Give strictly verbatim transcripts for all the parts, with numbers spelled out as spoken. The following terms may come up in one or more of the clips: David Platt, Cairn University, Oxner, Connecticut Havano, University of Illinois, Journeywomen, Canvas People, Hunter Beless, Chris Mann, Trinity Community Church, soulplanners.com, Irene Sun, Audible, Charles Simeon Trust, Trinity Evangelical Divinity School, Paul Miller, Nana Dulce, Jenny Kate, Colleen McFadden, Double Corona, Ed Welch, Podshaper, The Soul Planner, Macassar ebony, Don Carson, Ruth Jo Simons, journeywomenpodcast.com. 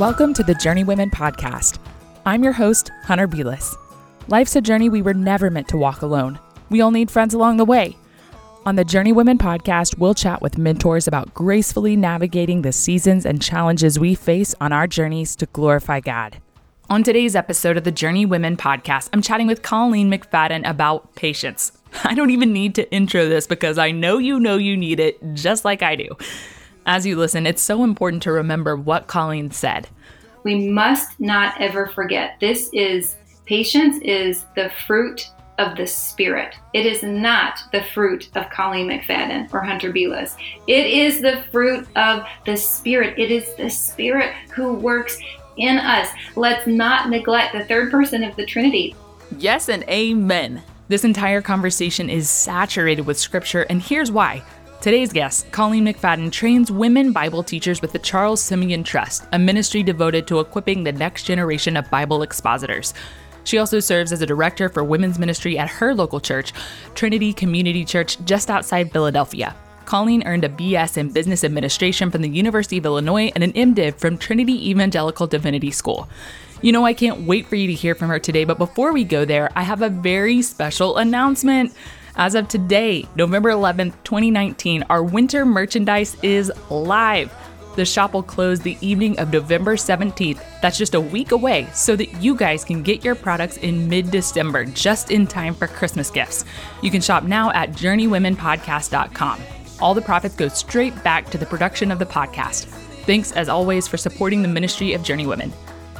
Welcome to the Journey Women Podcast. I'm your host, Hunter Beless. Life's a journey we were never meant to walk alone. We all need friends along the way. On the Journey Women Podcast, we'll chat with mentors about gracefully navigating the seasons and challenges we face on our journeys to glorify God. On today's episode of the Journey Women Podcast, I'm chatting with Colleen McFadden about patience. I don't even need to intro this because I know you know you need it just like I do. As you listen, it's so important to remember what Colleen said. We must not ever forget. This is, patience is the fruit of the Spirit. It is not the fruit of Colleen McFadden or Hunter Beless. It is the fruit of the Spirit. It is the Spirit who works in us. Let's not neglect the third person of the Trinity. Yes and amen. This entire conversation is saturated with scripture, and here's why. Today's guest, Colleen McFadden, trains women Bible teachers with the Charles Simeon Trust, a ministry devoted to equipping the next generation of Bible expositors. She also serves as a director for women's ministry at her local church, Trinity Community Church, just outside Philadelphia. Colleen earned a B S in Business Administration from the University of Illinois and an MDiv from Trinity Evangelical Divinity School. You know, I can't wait for you to hear from her today, but before we go there, I have a very special announcement. As of today, November eleventh, twenty nineteen, our winter merchandise is live. The shop will close the evening of November seventeenth. That's just a week away, so that you guys can get your products in mid-December, just in time for Christmas gifts. You can shop now at journey women podcast dot com. All the profits go straight back to the production of the podcast. Thanks, as always, for supporting the ministry of Journey Women.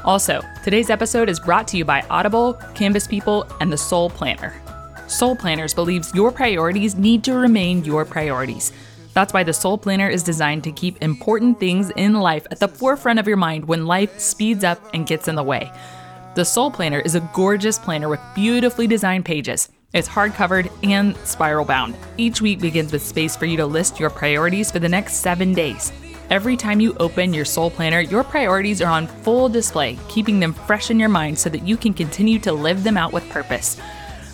Also, today's episode is brought to you by Audible, Canvas People, and The Soul Planner. Soul Planners believes your priorities need to remain your priorities. That's why the Soul Planner is designed to keep important things in life at the forefront of your mind when life speeds up and gets in the way. The Soul Planner is a gorgeous planner with beautifully designed pages. It's hardcovered and spiral bound. Each week begins with space for you to list your priorities for the next seven days. Every time you open your Soul Planner, your priorities are on full display, keeping them fresh in your mind so that you can continue to live them out with purpose.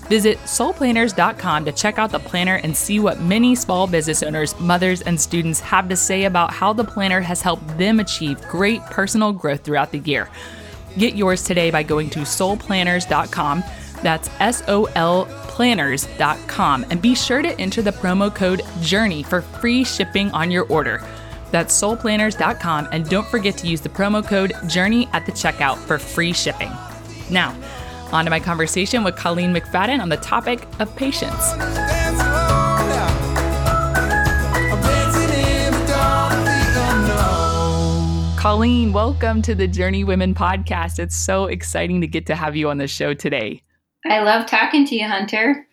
Visit soul planners dot com to check out the planner and see what many small business owners, mothers, and students have to say about how the planner has helped them achieve great personal growth throughout the year. Get yours today by going to soul planners dot com. That's S O L planners dot com. And be sure to enter the promo code JOURNEY for free shipping on your order. That's soul planners dot com. And don't forget to use the promo code JOURNEY at the checkout for free shipping. Now, on to my conversation with Colleen McFadden on the topic of patience. Colleen, welcome to the Journey Women Podcast. It's so exciting to get to have you on the show today. I love talking to you, Hunter.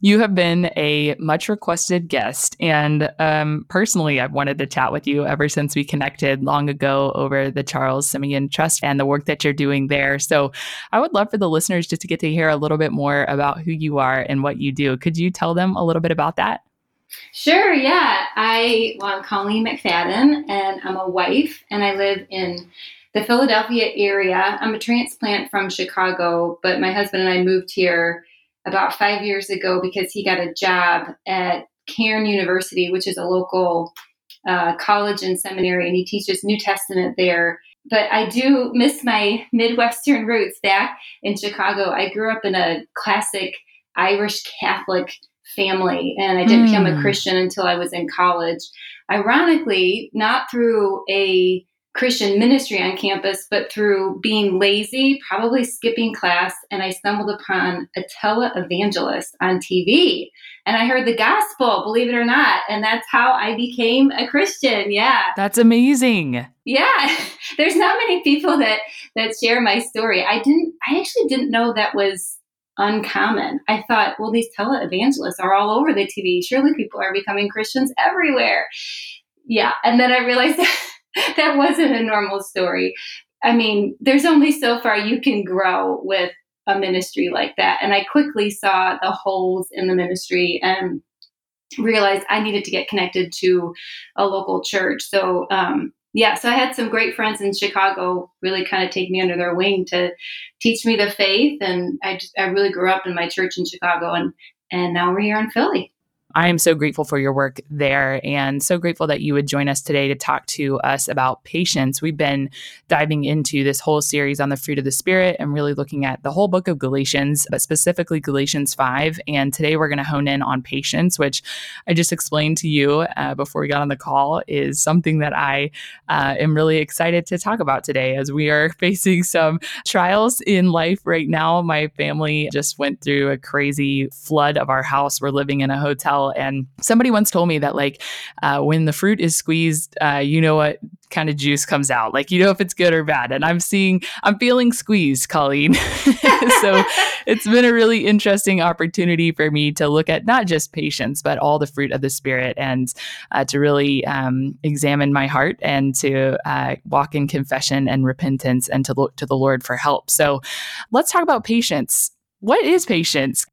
You have been a much requested guest, and um, personally, I've wanted to chat with you ever since we connected long ago over the Charles Simeon Trust and the work that you're doing there. So I would love for the listeners just to get to hear a little bit more about who you are and what you do. Could you tell them a little bit about that? Sure, yeah. I, well, I'm Colleen McFadden, and I'm a wife, and I live in the Philadelphia area. I'm a transplant from Chicago, but my husband and I moved here about five years ago because he got a job at Cairn University, which is a local uh, college and seminary, and he teaches New Testament there. But I do miss my Midwestern roots back in Chicago. I grew up in a classic Irish Catholic family, and I didn't mm. become a Christian until I was in college. Ironically, not through a Christian ministry on campus, but through being lazy, probably skipping class, and I stumbled upon a televangelist on T V, and I heard the gospel, believe it or not, and that's how I became a Christian. Yeah. That's amazing. Yeah. There's not many people that, that share my story. I didn't, I actually didn't know that was uncommon. I thought, well, these televangelists are all over the T V. Surely people are becoming Christians everywhere. Yeah. And then I realized that that wasn't a normal story. I mean, there's only so far you can grow with a ministry like that. And I quickly saw the holes in the ministry and realized I needed to get connected to a local church. So, um, yeah, so I had some great friends in Chicago really kind of take me under their wing to teach me the faith. And I just, I really grew up in my church in Chicago, and, and now we're here in Philly. I am so grateful for your work there and so grateful that you would join us today to talk to us about patience. We've been diving into this whole series on the fruit of the Spirit and really looking at the whole book of Galatians, but specifically Galatians five. And today we're going to hone in on patience, which I just explained to you uh, before we got on the call is something that I uh, am really excited to talk about today as we are facing some trials in life right now. My family just went through a crazy flood of our house. We're living in a hotel. And somebody once told me that, like, uh, when the fruit is squeezed, uh, you know what kind of juice comes out. Like, you know if it's good or bad. And I'm seeing, I'm feeling squeezed, Colleen. So it's been a really interesting opportunity for me to look at not just patience, but all the fruit of the Spirit and uh, to really um, examine my heart and to uh, walk in confession and repentance and to look to the Lord for help. So let's talk about patience. What is patience?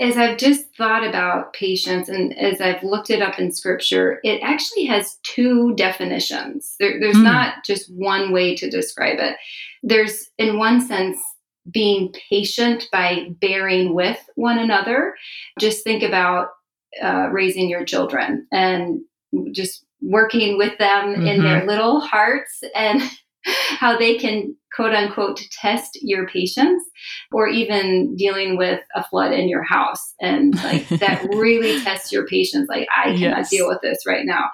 As I've just thought about patience and as I've looked it up in scripture, it actually has two definitions. There, there's mm. not just one way to describe it. There's, in one sense, being patient by bearing with one another. Just think about uh, raising your children and just working with them mm-hmm. in their little hearts and how they can, quote unquote, test your patience, or even dealing with a flood in your house. And like that really tests your patience. Like, I cannot yes. deal with this right now.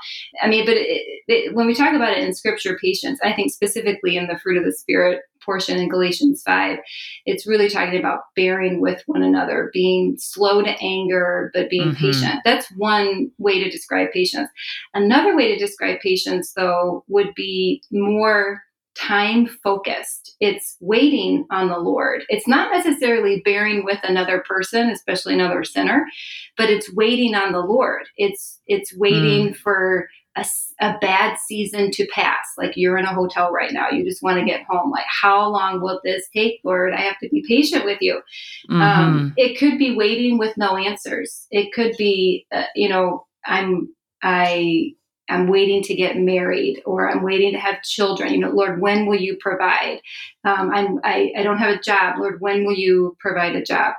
I mean, but it, it, when we talk about it in scripture, patience, I think specifically in the fruit of the Spirit portion in Galatians five, it's really talking about bearing with one another, being slow to anger, but being mm-hmm. patient. That's one way to describe patience. Another way to describe patience, though, would be more time focused. It's waiting on the Lord. It's not necessarily bearing with another person, especially another sinner, but it's waiting on the Lord. It's it's waiting mm. for a, a bad season to pass. Like, you're in a hotel right now. You just want to get home. Like, how long will this take, Lord? I have to be patient with you. Mm-hmm. Um, it could be waiting with no answers. It could be, uh, you know, I'm, I, I'm waiting to get married, or I'm waiting to have children. You know, Lord, when will you provide? Um, I'm, I, I don't have a job. Lord, when will you provide a job?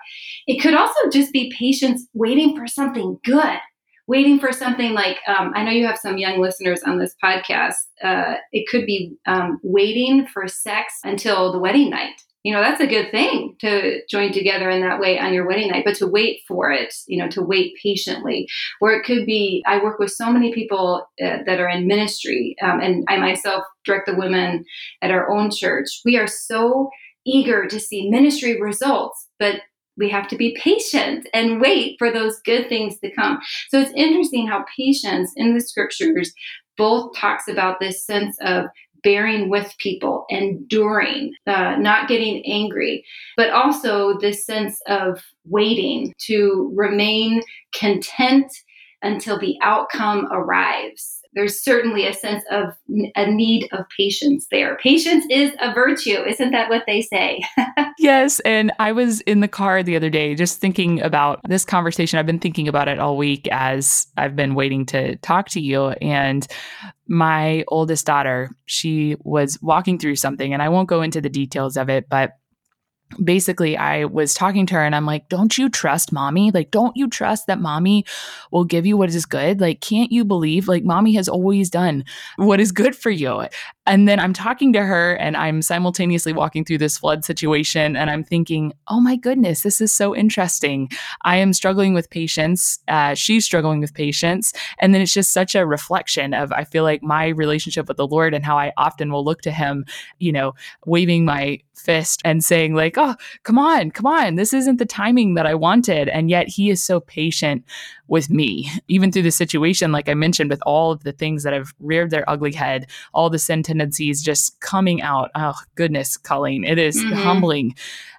It could also just be patience waiting for something good, waiting for something like, um, I know you have some young listeners on this podcast. Uh, it could be um, waiting for sex until the wedding night. You know, that's a good thing to join together in that way on your wedding night, but to wait for it, you know, to wait patiently. Or it could be, I work with so many people uh, that are in ministry, um, and I myself direct the women at our own church. We are so eager to see ministry results, but we have to be patient and wait for those good things to come. So it's interesting how patience in the scriptures both talks about this sense of bearing with people, enduring, uh, not getting angry, but also this sense of waiting to remain content until the outcome arrives. There's certainly a sense of n- a need of patience there. Patience is a virtue. Isn't that what they say? Yes. And I was in the car the other day just thinking about this conversation. I've been thinking about it all week as I've been waiting to talk to you. And my oldest daughter, she was walking through something, and I won't go into the details of it, but basically, I was talking to her and I'm like, don't you trust mommy? Like, don't you trust that mommy will give you what is good? Like, can't you believe, like, mommy has always done what is good for you? And then I'm talking to her and I'm simultaneously walking through this flood situation and I'm thinking, oh my goodness, this is so interesting. I am struggling with patience. Uh, she's struggling with patience. And then it's just such a reflection of, I feel like, my relationship with the Lord and how I often will look to him, you know, waving my fist and saying, like, oh, come on, come on. This isn't the timing that I wanted. And yet he is so patient with me, even through the situation, like I mentioned, with all of the things that have reared their ugly head, all the sin tendencies just coming out. Oh, goodness, Colleen, it is mm-hmm. humbling.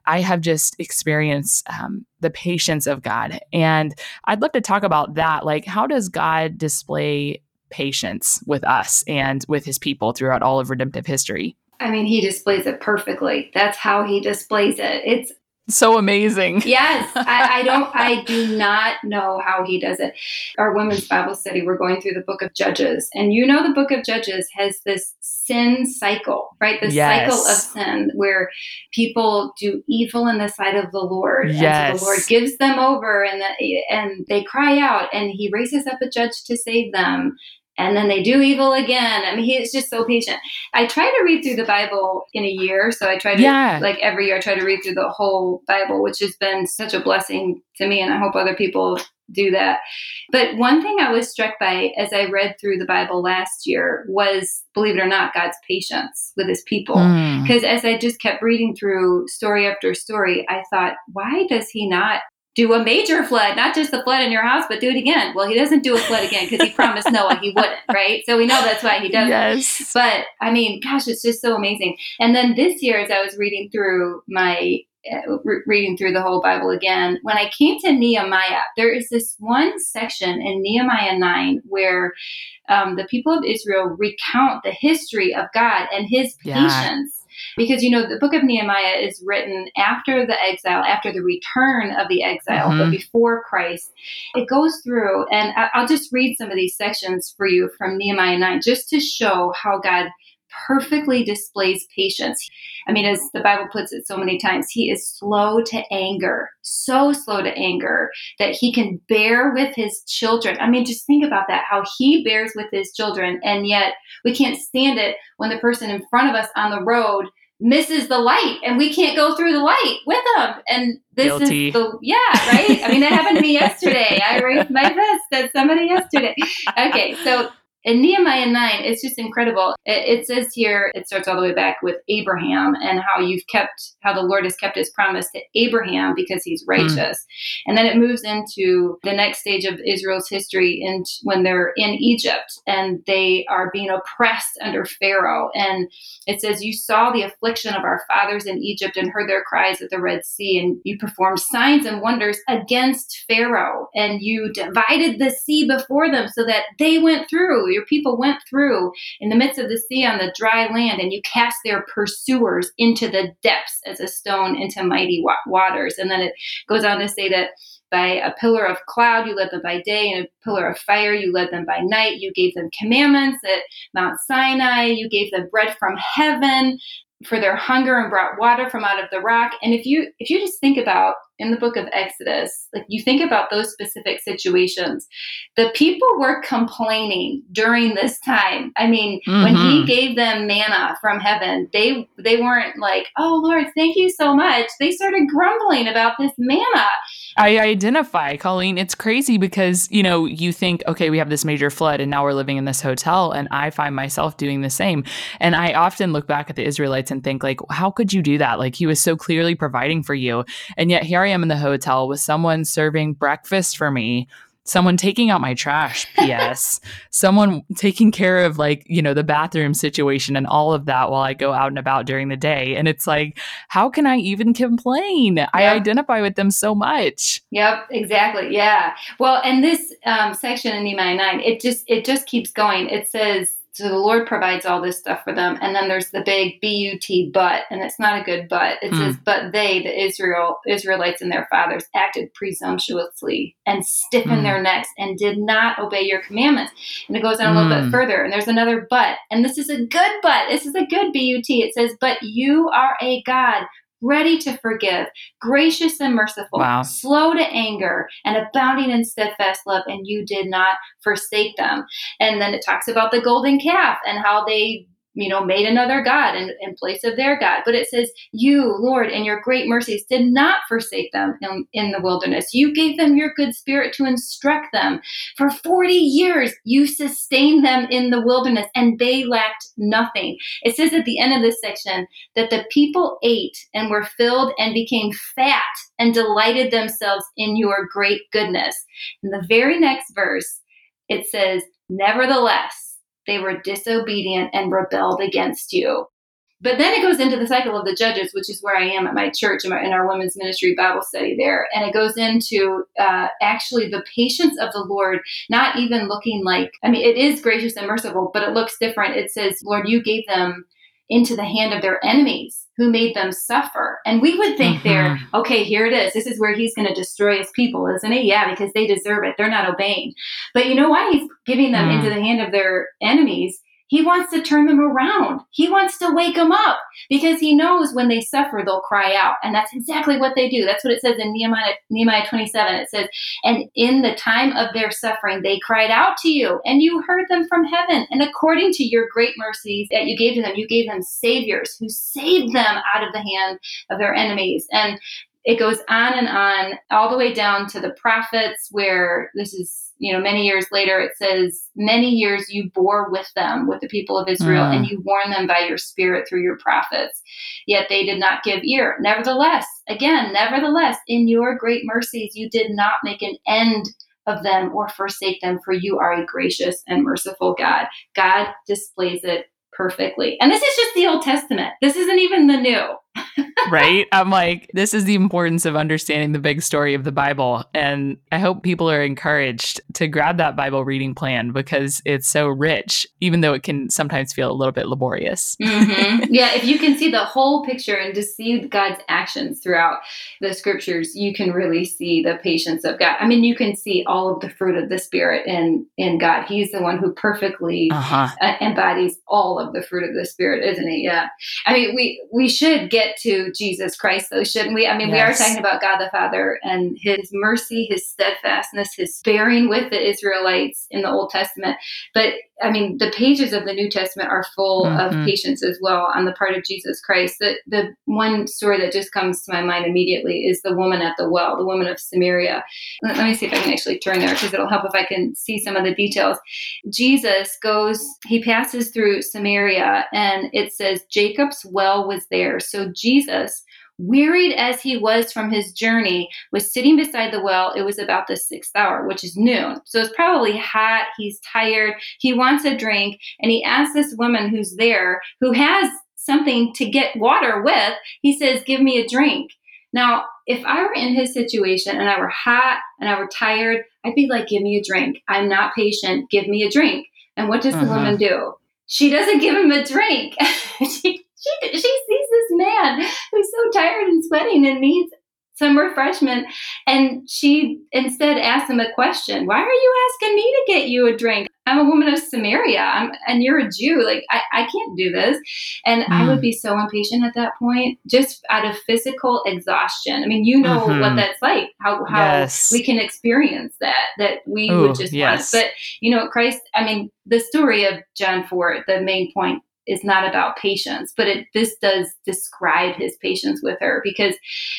I have just experienced um, the patience of God. And I'd love to talk about that. Like, how does God display patience with us and with his people throughout all of redemptive history? I mean, he displays it perfectly. That's how he displays it. It's so amazing. Yes. I, I don't, I do not know how he does it. Our women's Bible study, we're going through the book of Judges, and you know, the book of Judges has this sin cycle, right? The yes. cycle of sin where people do evil in the sight of the Lord. Yes. And so the Lord gives them over, and the, and they cry out, and he raises up a judge to save them. And then they do evil again. I mean, he is just so patient. I try to read through the Bible in a year. So I try to, yeah. like every year, I try to read through the whole Bible, which has been such a blessing to me. And I hope other people do that. But one thing I was struck by as I read through the Bible last year was, believe it or not, God's patience with his people. Because mm. as I just kept reading through story after story, I thought, why does he not do a major flood, not just the flood in your house, but do it again? Well, he doesn't do a flood again because he promised Noah he wouldn't, right? So we know that's why he doesn't. Yes. But I mean, gosh, it's just so amazing. And then this year, as I was reading through my, uh, re- reading through the whole Bible again, when I came to Nehemiah, there is this one section in Nehemiah nine where um, the people of Israel recount the history of God and his yeah. patience. Because, you know, the book of Nehemiah is written after the exile, after the return of the exile, mm-hmm. but before Christ. It goes through, and I'll just read some of these sections for you from Nehemiah nine, just to show how God perfectly displays patience. I mean, as the Bible puts it so many times, he is slow to anger, so slow to anger that he can bear with his children. I mean, just think about that, how he bears with his children. And yet we can't stand it when the person in front of us on the road misses the light and we can't go through the light with them. And this Guilty. Is the, yeah, right? I mean, that happened to me yesterday. I raised my fist at somebody yesterday. Okay, so in Nehemiah nine, it's just incredible. It, it says here, it starts all the way back with Abraham and how you've kept, how the Lord has kept his promise to Abraham because he's righteous. Mm. And then it moves into the next stage of Israel's history in, when they're in Egypt and they are being oppressed under Pharaoh. And it says, you saw the affliction of our fathers in Egypt and heard their cries at the Red Sea, and you performed signs and wonders against Pharaoh, and you divided the sea before them so that they went through. Your people went through in the midst of the sea on the dry land, and you cast their pursuers into the depths as a stone into mighty wa- waters. And then it goes on to say that by a pillar of cloud, you led them by day, and a pillar of fire, you led them by night. You gave them commandments at Mount Sinai. You gave them bread from heaven for their hunger and brought water from out of the rock. And if you, if you just think about in the book of Exodus, like you think about those specific situations, the people were complaining during this time. I mean, mm-hmm. when he gave them manna from heaven, they, they weren't like, oh Lord, thank you so much. They started grumbling about this manna. I identify, Colleen. It's crazy because, you know, you think, okay, we have this major flood and now we're living in this hotel, and I find myself doing the same. And I often look back at the Israelites and think like, how could you do that? Like he was so clearly providing for you. And yet here I am in the hotel with someone serving breakfast for me, someone taking out my trash, P S, someone taking care of like, you know, the bathroom situation and all of that while I go out and about during the day. And it's like, how can I even complain? Yep. I identify with them so much. Yep, exactly. Yeah. Well, and this um, section in Nehemiah nine, it just, it just keeps going. It says, so the Lord provides all this stuff for them. And then there's the big B U T, but, and it's not a good but. It mm. says, but they, the Israel Israelites and their fathers, acted presumptuously and stiffened mm. their necks and did not obey your commandments. And it goes on mm. a little bit further. And there's another but. And this is a good but. This is a good B U T. It says, but you are a God ready to forgive, gracious and merciful, wow. slow to anger, and abounding in steadfast love, and you did not forsake them. And then it talks about the golden calf and how they, you know, made another God in, in place of their God. But it says, you, Lord, in your great mercies did not forsake them in, in the wilderness. You gave them your good spirit to instruct them. For forty years, you sustained them in the wilderness, and they lacked nothing. It says at the end of this section that the people ate and were filled and became fat and delighted themselves in your great goodness. In the very next verse, it says, nevertheless, they were disobedient and rebelled against you. But then it goes into the cycle of the judges, which is where I am at my church in our women's ministry Bible study there. And it goes into uh, actually the patience of the Lord, not even looking like, I mean, it is gracious and merciful, but it looks different. It says, Lord, you gave them into the hand of their enemies. who made them suffer. And we would think mm-hmm. they're, okay, here it is. This is where he's going to destroy his people, isn't he? Yeah, because they deserve it. They're not obeying. But you know why he's giving them mm. into the hand of their enemies? He wants to turn them around. He wants to wake them up because he knows when they suffer, they'll cry out. And that's exactly what they do. That's what it says in Nehemiah, Nehemiah twenty-seven. It says, and in the time of their suffering, they cried out to you and you heard them from heaven. And according to your great mercies that you gave to them, you gave them saviors who saved them out of the hand of their enemies. And it goes on and on all the way down to the prophets where this is, you know, many years later, it says, many years you bore with them, with the people of Israel, mm. and you warned them by your spirit through your prophets, yet they did not give ear. Nevertheless, again, nevertheless, in your great mercies, you did not make an end of them or forsake them, for you are a gracious and merciful God. God displays it perfectly. And this is just the Old Testament. This isn't even the New. Right? I'm like, this is the importance of understanding the big story of the Bible. And I hope people are encouraged to grab that Bible reading plan because it's so rich, even though it can sometimes feel a little bit laborious. Mm-hmm. Yeah. If you can see the whole picture and just see God's actions throughout the scriptures, you can really see the patience of God. I mean, you can see all of the fruit of the Spirit in, in God. He's the one who perfectly uh-huh. embodies all of the fruit of the Spirit, isn't he? Yeah. I mean, we, we should get to Jesus Christ, though, shouldn't we? I mean, yes. We are talking about God the Father and his mercy, his steadfastness, his bearing with the Israelites in the Old Testament. But I mean, the pages of the New Testament are full mm-hmm. of patience as well on the part of Jesus Christ. The, the one story that just comes to my mind immediately is the woman at the well, the woman of Samaria. Let, let me see if I can actually turn there because it'll help if I can see some of the details. Jesus goes, he passes through Samaria and it says Jacob's well was there. So Jesus, wearied as he was from his journey, was sitting beside the well. It was about the sixth hour, which is noon. So it's probably hot. He's tired. He wants a drink. And he asks this woman who's there, who has something to get water with, he says, give me a drink. Now, if I were in his situation and I were hot and I were tired, I'd be like, give me a drink. I'm not patient. Give me a drink. And what does uh-huh. the woman do? She doesn't give him a drink. she She, she sees this man who's so tired and sweating and needs some refreshment. And she instead asks him a question. Why are you asking me to get you a drink? I'm a woman of Samaria I'm, and you're a Jew. Like, I, I can't do this. And mm. I would be so impatient at that point, just out of physical exhaustion. I mean, you know mm-hmm. what that's like, how, how yes. we can experience that, that we Ooh, would just yes. want. But, you know, Christ, I mean, the story of John four, the main point, is not about patience, but it, this does describe his patience with her, because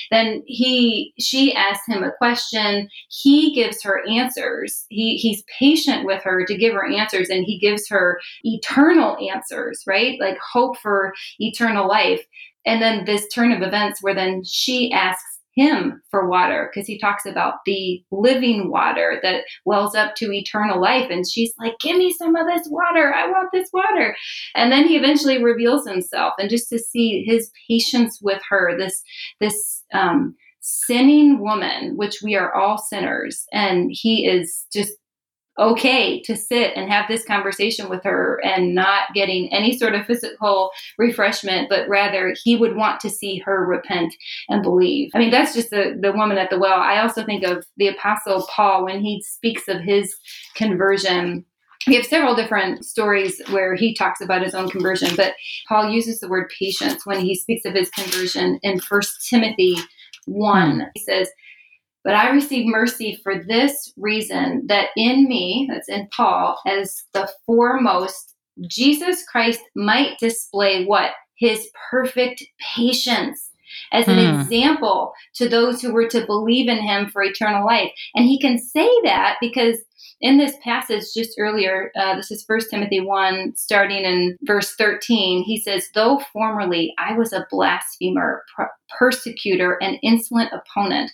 then he, she asks him a question. He gives her answers. He he's patient with her to give her answers, and he gives her eternal answers, right? Like hope for eternal life. And then this turn of events where then she asks him for water, because he talks about the living water that wells up to eternal life. And she's like, give me some of this water. I want this water. And then he eventually reveals himself. And just to see his patience with her, this, this, um, sinning woman, which we are all sinners. And he is just okay to sit and have this conversation with her and not getting any sort of physical refreshment, but rather he would want to see her repent and believe. I mean, that's just the, the woman at the well. I also think of the Apostle Paul when he speaks of his conversion. We have several different stories where he talks about his own conversion, but Paul uses the word patience when he speaks of his conversion in First Timothy one. He says, but I receive mercy for this reason, that in me, that's in Paul, as the foremost, Jesus Christ might display what? His perfect patience as an mm. example to those who were to believe in him for eternal life. And he can say that because in this passage just earlier, uh, this is First Timothy one, starting in verse thirteen, he says, though formerly I was a blasphemer, per- persecutor, and insolent opponent,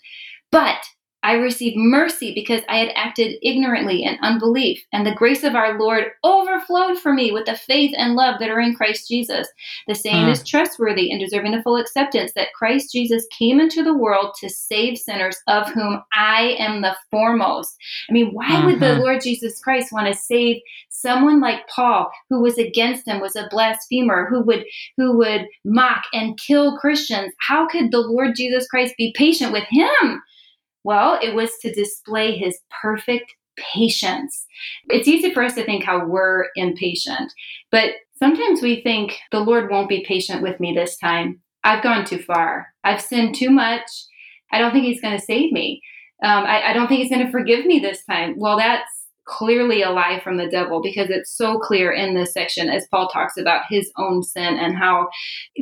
but I received mercy because I had acted ignorantly in unbelief, and the grace of our Lord overflowed for me with the faith and love that are in Christ Jesus. The saying uh. is trustworthy and deserving of full acceptance, that Christ Jesus came into the world to save sinners, of whom I am the foremost. I mean, why uh-huh. would the Lord Jesus Christ want to save someone like Paul, who was against him, was a blasphemer, who would who would mock and kill Christians. How could the Lord Jesus Christ be patient with him? Well, it was to display his perfect patience. It's easy for us to think how we're impatient, but sometimes we think the Lord won't be patient with me this time. I've gone too far. I've sinned too much. I don't think he's going to save me. Um, I, I don't think he's going to forgive me this time. Well, that's clearly a lie from the devil, because it's so clear in this section as Paul talks about his own sin and how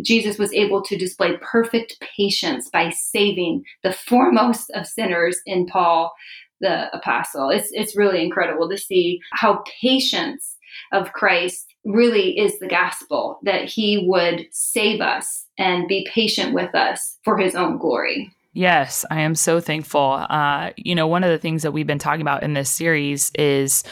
Jesus was able to display perfect patience by saving the foremost of sinners in Paul, the apostle. It's it's really incredible to see how patience of Christ really is the gospel, that he would save us and be patient with us for his own glory. Yes, I am so thankful. Uh, you know, one of the things that we've been talking about in this series is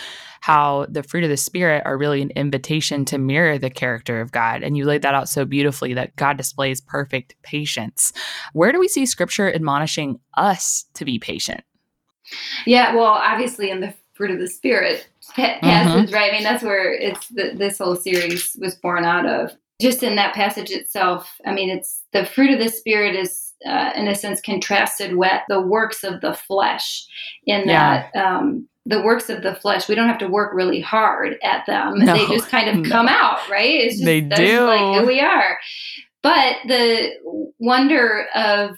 how the fruit of the Spirit are really an invitation to mirror the character of God. And you laid that out so beautifully, that God displays perfect patience. Where do we see Scripture admonishing us to be patient? Yeah, well, obviously in the fruit of the Spirit passage, mm-hmm. right? I mean, that's where it's the, this whole series was born out of. Just in that passage itself, I mean, it's the fruit of the Spirit is Uh, in a sense, contrasted with the works of the flesh, in that yeah. um, the works of the flesh, we don't have to work really hard at them. No. They just kind of no. come out, right? It's just, they that's do. Like who we are. But the wonder of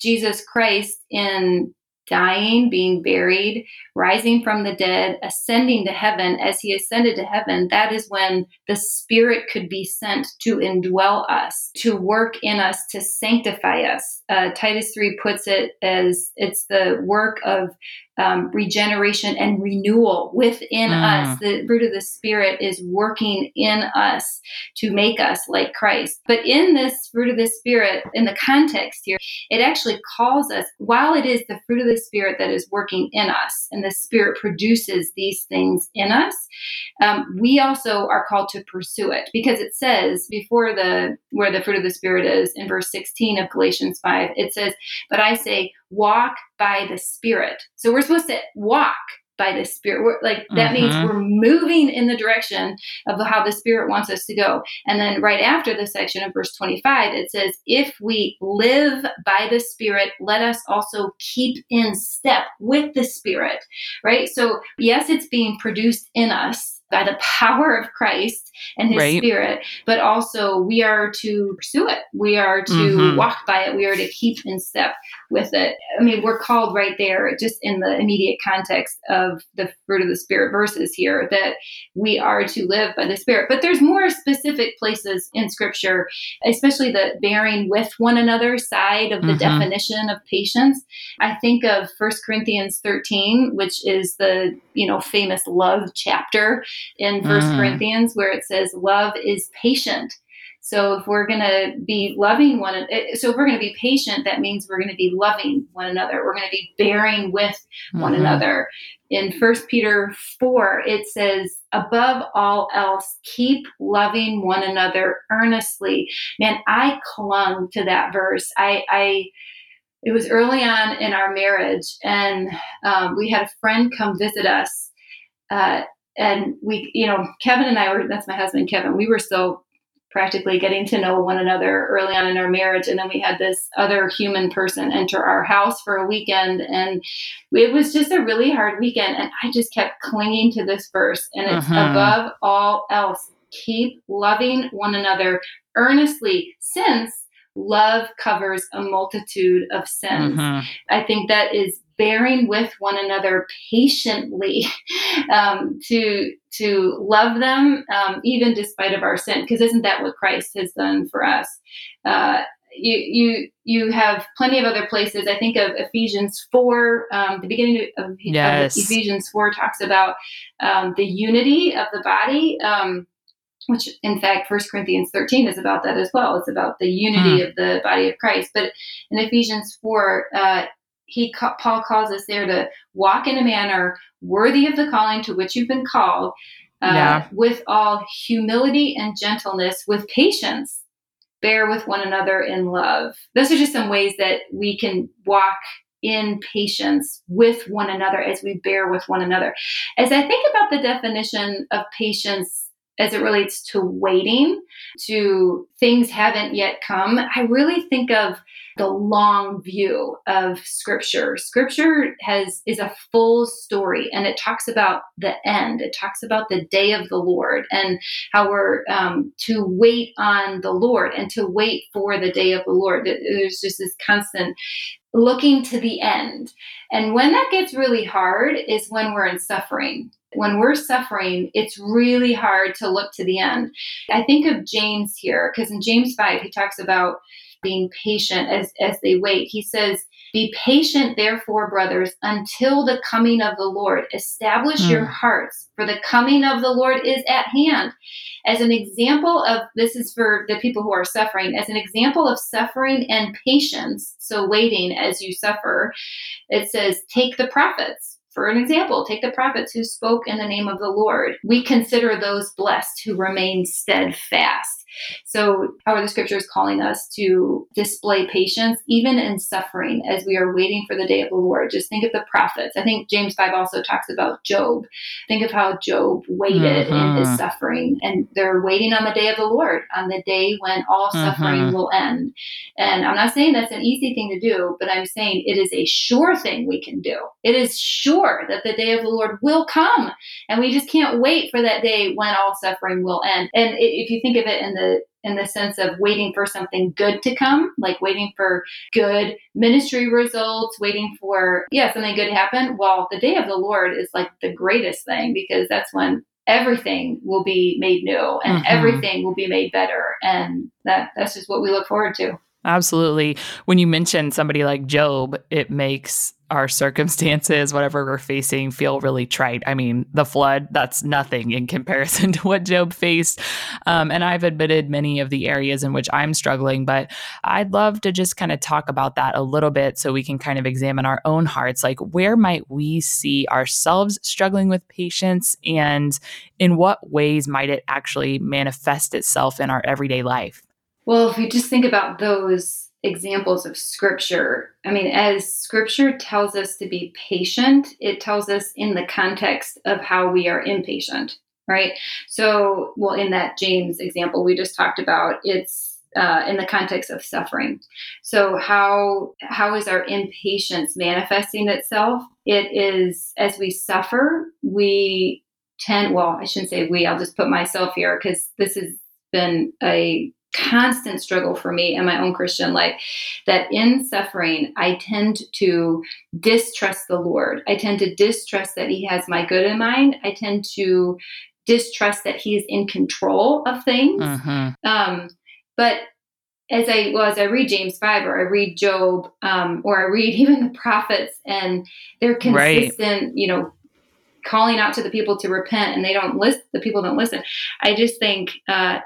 Jesus Christ in dying, being buried, rising from the dead, ascending to heaven, as he ascended to heaven, that is when the Spirit could be sent to indwell us, to work in us, to sanctify us. Uh, Titus three puts it as it's the work of um, regeneration and renewal within mm. us. The fruit of the Spirit is working in us to make us like Christ. But in this fruit of the Spirit, in the context here, it actually calls us, while it is the fruit of the Spirit that is working in us, and the Spirit produces these things in us, um, we also are called to pursue it, because it says before the where the fruit of the Spirit is in verse sixteen of Galatians five, it says, "But I say, walk by the Spirit." So we're supposed to walk by the Spirit. We're, like that mm-hmm. means we're moving in the direction of how the Spirit wants us to go. And then right after the section of verse twenty-five, it says, "If we live by the Spirit, let us also keep in step with the Spirit," right? So yes, it's being produced in us by the power of Christ and his right. Spirit, but also we are to pursue it. We are to mm-hmm. walk by it. We are to keep in step with it. I mean, we're called right there, just in the immediate context of the fruit of the Spirit verses here, that we are to live by the Spirit. But there's more specific places in Scripture, especially the bearing with one another side of the mm-hmm. definition of patience. I think of First Corinthians thirteen, which is the, you know, famous love chapter in First mm. Corinthians, where it says love is patient. So if we're going to be loving one, so if we're going to be patient, that means we're going to be loving one another. We're going to be bearing with mm-hmm. one another. In First Peter four, it says, "Above all else, keep loving one another earnestly." Man, I clung to that verse. I, I, it was early on in our marriage, and um, we had a friend come visit us, uh, and we, you know, Kevin and I were, that's my husband, Kevin, we were still practically getting to know one another early on in our marriage. And then we had this other human person enter our house for a weekend. And it was just a really hard weekend. And I just kept clinging to this verse. And it's uh-huh. above all else, keep loving one another earnestly, since love covers a multitude of sins. Uh-huh. I think that is bearing with one another patiently, um, to to love them, um, even despite of our sin, because isn't that what Christ has done for us? Uh, you you you have plenty of other places. I think of Ephesians four, um, the beginning of, yes. of Ephesians four talks about um, the unity of the body, um, which in fact, First Corinthians thirteen is about that as well. It's about the unity hmm. of the body of Christ. But in Ephesians four, uh, He Paul calls us there to walk in a manner worthy of the calling to which you've been called, uh, yeah. with all humility and gentleness, with patience, bear with one another in love. Those are just some ways that we can walk in patience with one another as we bear with one another. As I think about the definition of patience as it relates to waiting, to things haven't yet come, I really think of the long view of Scripture. Scripture has is a full story, and it talks about the end. It talks about the day of the Lord and how we're um, to wait on the Lord and to wait for the day of the Lord. There's just this constant looking to the end. And when that gets really hard is when we're in suffering. When we're suffering, it's really hard to look to the end. I think of James here, because in James five, he talks about being patient as, as they wait. He says, be patient, therefore, brothers, until the coming of the Lord. Establish mm. your hearts, for the coming of the Lord is at hand. As an example of, this is for the people who are suffering, as an example of suffering and patience, so waiting as you suffer, it says, take the prophets. For an example, take the prophets who spoke in the name of the Lord. We consider those blessed who remain steadfast. So how are the scriptures calling us to display patience, even in suffering, as we are waiting for the day of the Lord? Just think of the prophets. I think James five also talks about Job. Think of how Job waited mm-hmm. in his suffering. And they're waiting on the day of the Lord, on the day when all mm-hmm. suffering will end. And I'm not saying that's an easy thing to do, but I'm saying it is a sure thing we can do. It is sure that the day of the Lord will come. And we just can't wait for that day when all suffering will end. And if you think of it in the in the sense of waiting for something good to come, like waiting for good ministry results, waiting for, yeah, something good to happen. Well, the day of the Lord is like the greatest thing, because that's when everything will be made new and mm-hmm. everything will be made better. And that that's just what we look forward to. Absolutely. When you mention somebody like Job, it makes our circumstances, whatever we're facing, feel really trite. I mean, the flood, that's nothing in comparison to what Job faced. Um, and I've admitted many of the areas in which I'm struggling, but I'd love to just kind of talk about that a little bit so we can kind of examine our own hearts. Like, where might we see ourselves struggling with patience, and in what ways might it actually manifest itself in our everyday life? Well, if we just think about those examples of Scripture, I mean, as Scripture tells us to be patient, it tells us in the context of how we are impatient, right? So, well, in that James example we just talked about, it's Uh, in the context of suffering. So how how is our impatience manifesting itself? It is, as we suffer, we tend, well, I shouldn't say we, I'll just put myself here, because this has been a constant struggle for me in my own Christian life, that in suffering, I tend to distrust the Lord. I tend to distrust that He has my good in mind. I tend to distrust that He is in control of things. Uh-huh. Um, but as I, well, as I read James five, or I read Job, um, or I read even the prophets, and they're consistent, right. you know, calling out to the people to repent, and they don't listen, the people don't listen. I just think, uh,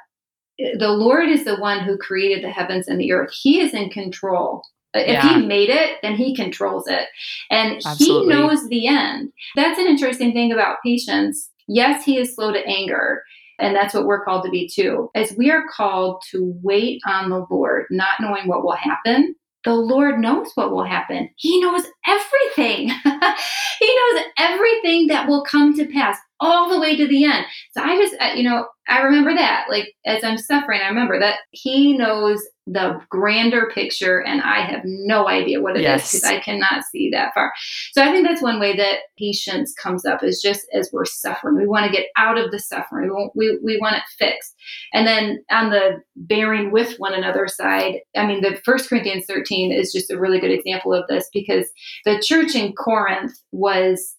the Lord is the one who created the heavens and the earth. He is in control. If yeah. He made it, then He controls it. And Absolutely. He knows the end. That's an interesting thing about patience. Yes, He is slow to anger. And that's what we're called to be too. As we are called to wait on the Lord, not knowing what will happen, the Lord knows what will happen. He knows everything. He knows everything that will come to pass, all the way to the end. So I just, you know, I remember that, like, as I'm suffering, I remember that He knows the grander picture, and I have no idea what it yes. is, because I cannot see that far. So I think that's one way that patience comes up, is just as we're suffering. We want to get out of the suffering. We, we, we want it fixed. And then on the bearing with one another side, I mean, the First Corinthians thirteen is just a really good example of this, because the church in Corinth was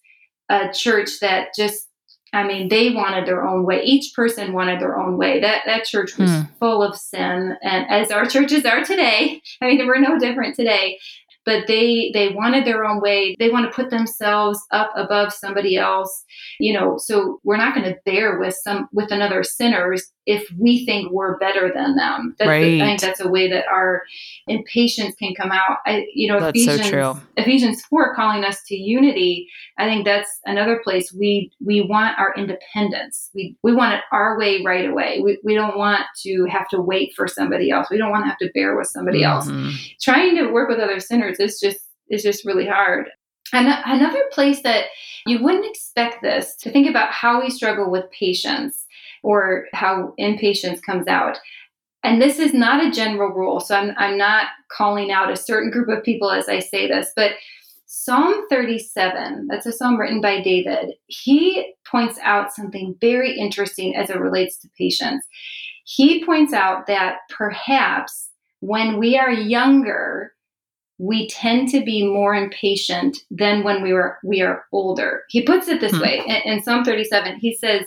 a church that just, I mean, they wanted their own way. Each person wanted their own way. That that church was mm. full of sin, and as our churches are today, I mean, we're no different today. But they they wanted their own way. They want to put themselves up above somebody else, you know. So we're not going to bear with some with another sinners if we think we're better than them. That's right. the, I think that's a way that our impatience can come out. I, you know, that's Ephesians, so true. Ephesians four calling us to unity. I think that's another place we we want our independence. We we want it our way right away. We we don't want to have to wait for somebody else. We don't want to have to bear with somebody mm-hmm. else. Trying to work with other sinners. It's just is just really hard. And another place that you wouldn't expect this, to think about how we struggle with patience or how impatience comes out. And this is not a general rule, so I'm I'm not calling out a certain group of people as I say this, but Psalm thirty-seven, that's a psalm written by David, he points out something very interesting as it relates to patience. He points out that perhaps when we are younger, we tend to be more impatient than when we were we are older. He puts it this hmm. way in, in Psalm thirty-seven. He says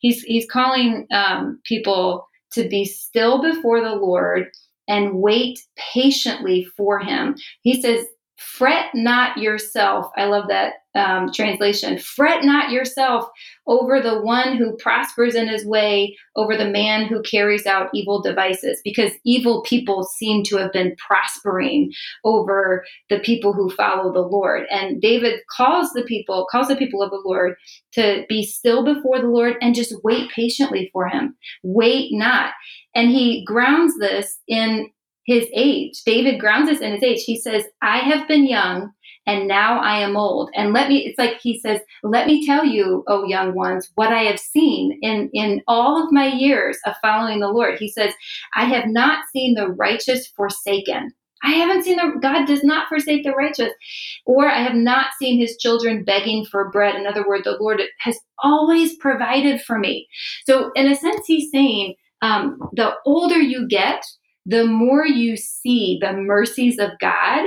he's he's calling um, people to be still before the Lord and wait patiently for Him. He says, "Fret not yourself." I love that um, translation. "Fret not yourself over the one who prospers in his way, over the man who carries out evil devices," because evil people seem to have been prospering over the people who follow the Lord. And David calls the people, calls the people of the Lord to be still before the Lord and just wait patiently for Him. Wait not. And he grounds this in his age. David grounds us in his age. He says, "I have been young and now I am old. And let me," it's like he says, "Let me tell you, O young ones, what I have seen in, in all of my years of following the Lord." He says, "I have not seen the righteous forsaken." I haven't seen the, God does not forsake the righteous. "Or I have not seen His children begging for bread." In other words, the Lord has always provided for me. So in a sense, he's saying, um, the older you get, the more you see the mercies of God,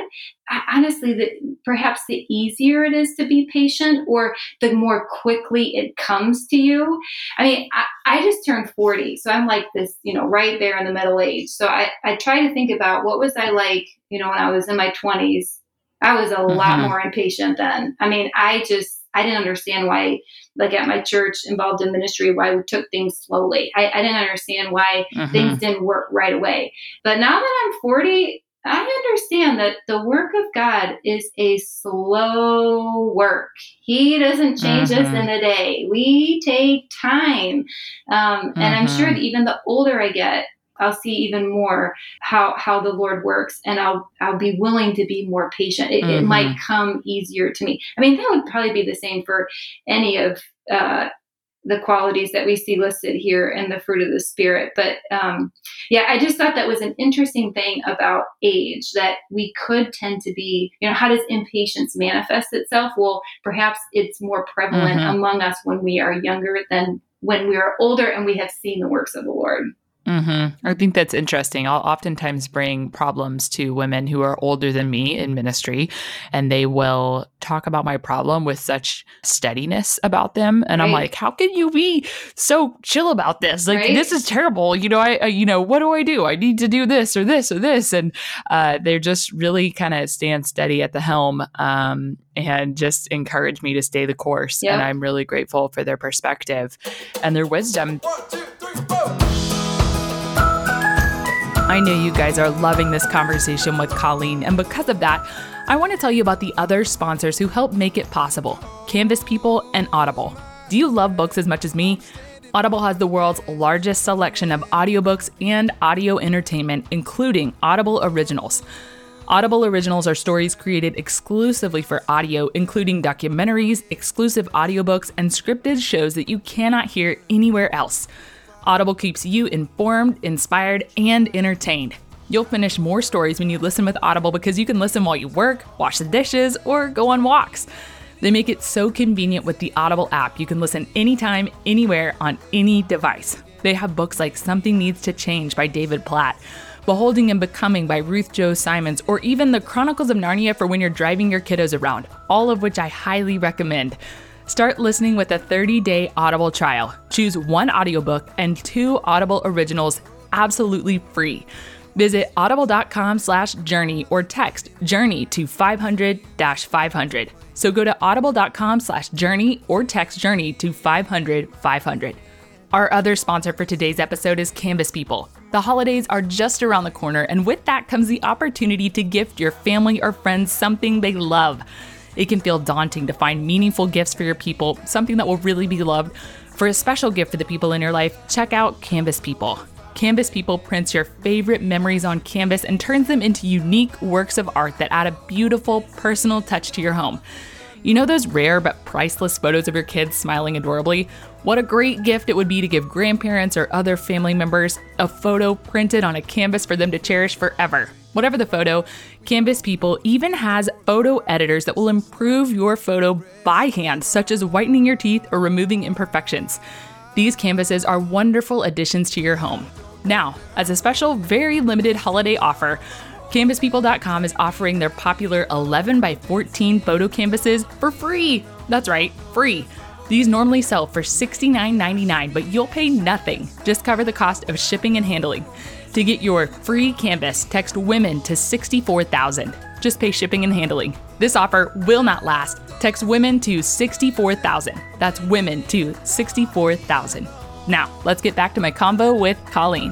honestly, the, perhaps the easier it is to be patient, or the more quickly it comes to you. I mean, I, I just turned forty, so I'm like this, you know, right there in the middle age. So I, I try to think about what was I like, you know, when I was in my twenties. I was a mm-hmm. lot more impatient then. I mean, I just, I didn't understand why, like at my church involved in ministry, why we took things slowly. I, I didn't understand why mm-hmm. things didn't work right away. But now that I'm forty, I understand that the work of God is a slow work. He doesn't change mm-hmm. us in a day. We take time. Um, mm-hmm. And I'm sure that even the older I get, I'll see even more how, how the Lord works, and I'll I'll be willing to be more patient. It, mm-hmm. it might come easier to me. I mean, that would probably be the same for any of uh, the qualities that we see listed here in the fruit of the Spirit. But um, yeah, I just thought that was an interesting thing about age, that we could tend to be, you know, how does impatience manifest itself? Well, perhaps it's more prevalent mm-hmm. among us when we are younger than when we are older and we have seen the works of the Lord. Mm-hmm. I think that's interesting. I'll oftentimes bring problems to women who are older than me in ministry, and they will talk about my problem with such steadiness about them. And right. I'm like, how can you be so chill about this? Like, right? This is terrible. You know, I, I, you know, what do I do? I need to do this or this or this. And uh, they're just really kind of stand steady at the helm, um, and just encourage me to stay the course. Yep. And I'm really grateful for their perspective and their wisdom. One, two, three, four. I know you guys are loving this conversation with Colleen, and because of that, I want to tell you about the other sponsors who help make it possible: Canvas People and Audible. Do you love books as much as me? Audible has the world's largest selection of audiobooks and audio entertainment, including Audible Originals. Audible Originals are stories created exclusively for audio, including documentaries, exclusive audiobooks, and scripted shows that you cannot hear anywhere else. Audible keeps you informed, inspired, and entertained. You'll finish more stories when you listen with Audible because you can listen while you work, wash the dishes, or go on walks. They make it so convenient with the Audible app. You can listen anytime, anywhere, on any device. They have books like Something Needs to Change by David Platt, Beholding and Becoming by Ruth Jo Simons, or even The Chronicles of Narnia for when you're driving your kiddos around, all of which I highly recommend. Start listening with a thirty-day Audible trial. Choose one audiobook and two Audible Originals absolutely free. Visit audible.com slash journey or text journey to five hundred dash five hundred. So go to audible.com slash journey or text journey to five hundred dash five hundred. Our other sponsor for today's episode is Canvas People. The holidays are just around the corner, and with that comes the opportunity to gift your family or friends something they love. It can feel daunting to find meaningful gifts for your people, something that will really be loved. For a special gift for the people in your life, check out Canvas People. Canvas People prints your favorite memories on canvas and turns them into unique works of art that add a beautiful, personal touch to your home. You know those rare but priceless photos of your kids smiling adorably? What a great gift it would be to give grandparents or other family members a photo printed on a canvas for them to cherish forever. Whatever the photo, Canvas People even has photo editors that will improve your photo by hand, such as whitening your teeth or removing imperfections. These canvases are wonderful additions to your home. Now, as a special, very limited holiday offer, canvas people dot com is offering their popular eleven by fourteen photo canvases for free. That's right, free. These normally sell for sixty-nine ninety-nine, but you'll pay nothing. Just cover the cost of shipping and handling. To get your free canvas, text WOMEN to sixty-four thousand. Just pay shipping and handling. This offer will not last. Text WOMEN to sixty-four thousand. That's WOMEN to sixty-four thousand. Now, let's get back to my combo with Colleen. You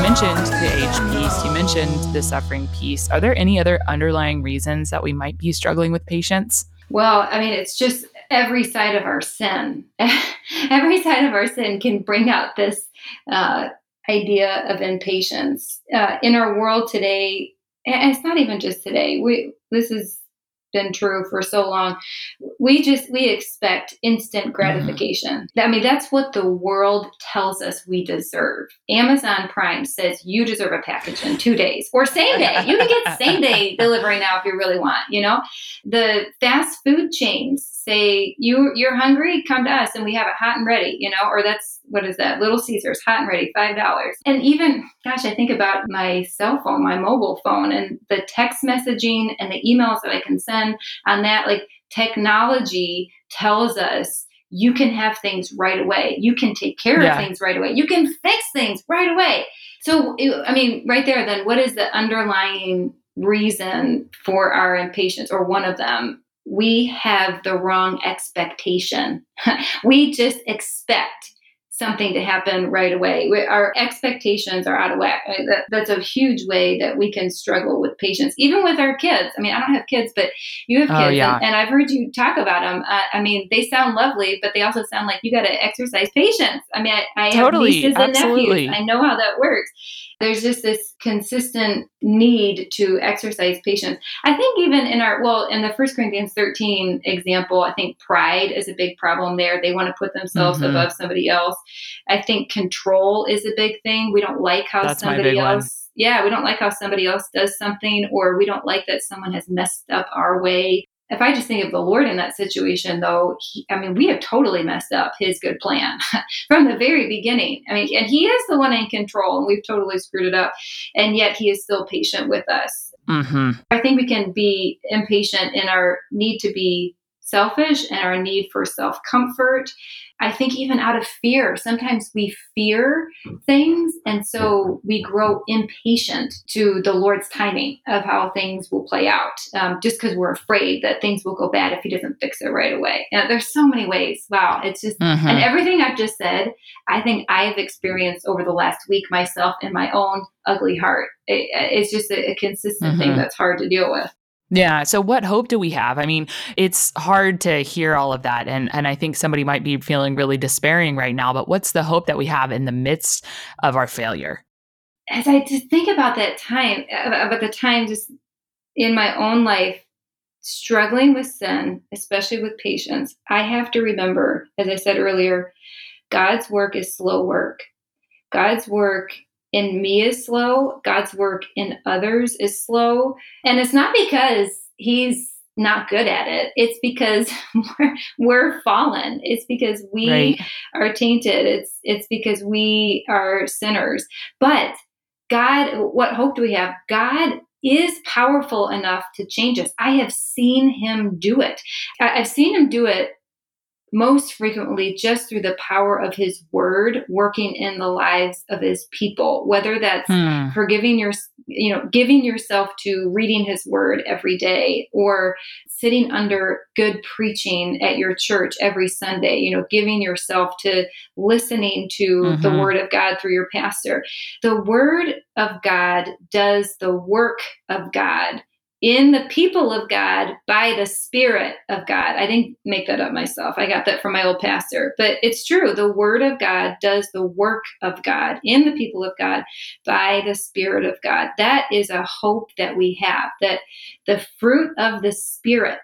mentioned the age piece, you mentioned the suffering piece. Are there any other underlying reasons that we might be struggling with patience? Well, I mean, it's just every side of our sin. Every side of our sin can bring out this uh, idea of impatience. Uh, in our world today, and it's not even just today, we this has been true for so long, we just, we expect instant gratification. Mm-hmm. I mean, that's what the world tells us we deserve. Amazon Prime says you deserve a package in two days or same day. You can get same day delivery now if you really want, you know. The fast food chains say, you, you're hungry, come to us and we have it hot and ready, you know, or that's, what is that? Little Caesars, hot and ready, five dollars. And even, gosh, I think about my cell phone, my mobile phone and the text messaging and the emails that I can send on that. Like, technology tells us you can have things right away. You can take care yeah. of things right away. You can fix things right away. So, I mean, right there, then what is the underlying reason for our impatience, or one of them? We have the wrong expectation. We just expect something to happen right away. We, our expectations are out of whack. I mean, that, that's a huge way that we can struggle with patience, even with our kids. I mean, I don't have kids, but you have kids, oh, yeah. and, and I've heard you talk about them. Uh, I mean, they sound lovely, but they also sound like you got to exercise patience. I mean, I, I totally, have nieces and absolutely. nephews. I know how that works. There's just this consistent need to exercise patience. I think even in our, well, in the First Corinthians thirteen example, I think pride is a big problem there. They want to put themselves mm-hmm. above somebody else. I think control is a big thing. We don't like how That's somebody else, one. yeah, we don't like how somebody else does something, or we don't like that someone has messed up our way. If I just think of the Lord in that situation, though, he, I mean, we have totally messed up his good plan from the very beginning. I mean, and he is the one in control, and we've totally screwed it up. And yet he is still patient with us. Mm-hmm. I think we can be impatient in our need to be selfish and our need for self-comfort. I think even out of fear, sometimes we fear things. And so we grow impatient to the Lord's timing of how things will play out, um, just because we're afraid that things will go bad if he doesn't fix it right away. And there's so many ways. Wow. It's just, mm-hmm. and everything I've just said, I think I've experienced over the last week myself in my own ugly heart. It, it's just a, a consistent mm-hmm. thing that's hard to deal with. Yeah. So what hope do we have? I mean, it's hard to hear all of that. And and I think somebody might be feeling really despairing right now, but what's the hope that we have in the midst of our failure? As I just think about that time, about the time just in my own life, struggling with sin, especially with patience, I have to remember, as I said earlier, God's work is slow work. God's work in me is slow. God's work in others is slow. And it's not because he's not good at it. It's because we're, we're fallen. It's because we right. are tainted. It's, it's because we are sinners. But God, what hope do we have? God is powerful enough to change us. I have seen him do it. I, I've seen him do it most frequently just through the power of his word working in the lives of his people, whether that's mm. forgiving your, you know, giving yourself to reading his word every day, or sitting under good preaching at your church every Sunday, you know, giving yourself to listening to mm-hmm. the word of God through your pastor. The word of God does the work of God in the people of God by the Spirit of God. I didn't make that up myself. I got that from my old pastor, but it's true. The Word of God does the work of God in the people of God by the Spirit of God. That is a hope that we have, that the fruit of the Spirit,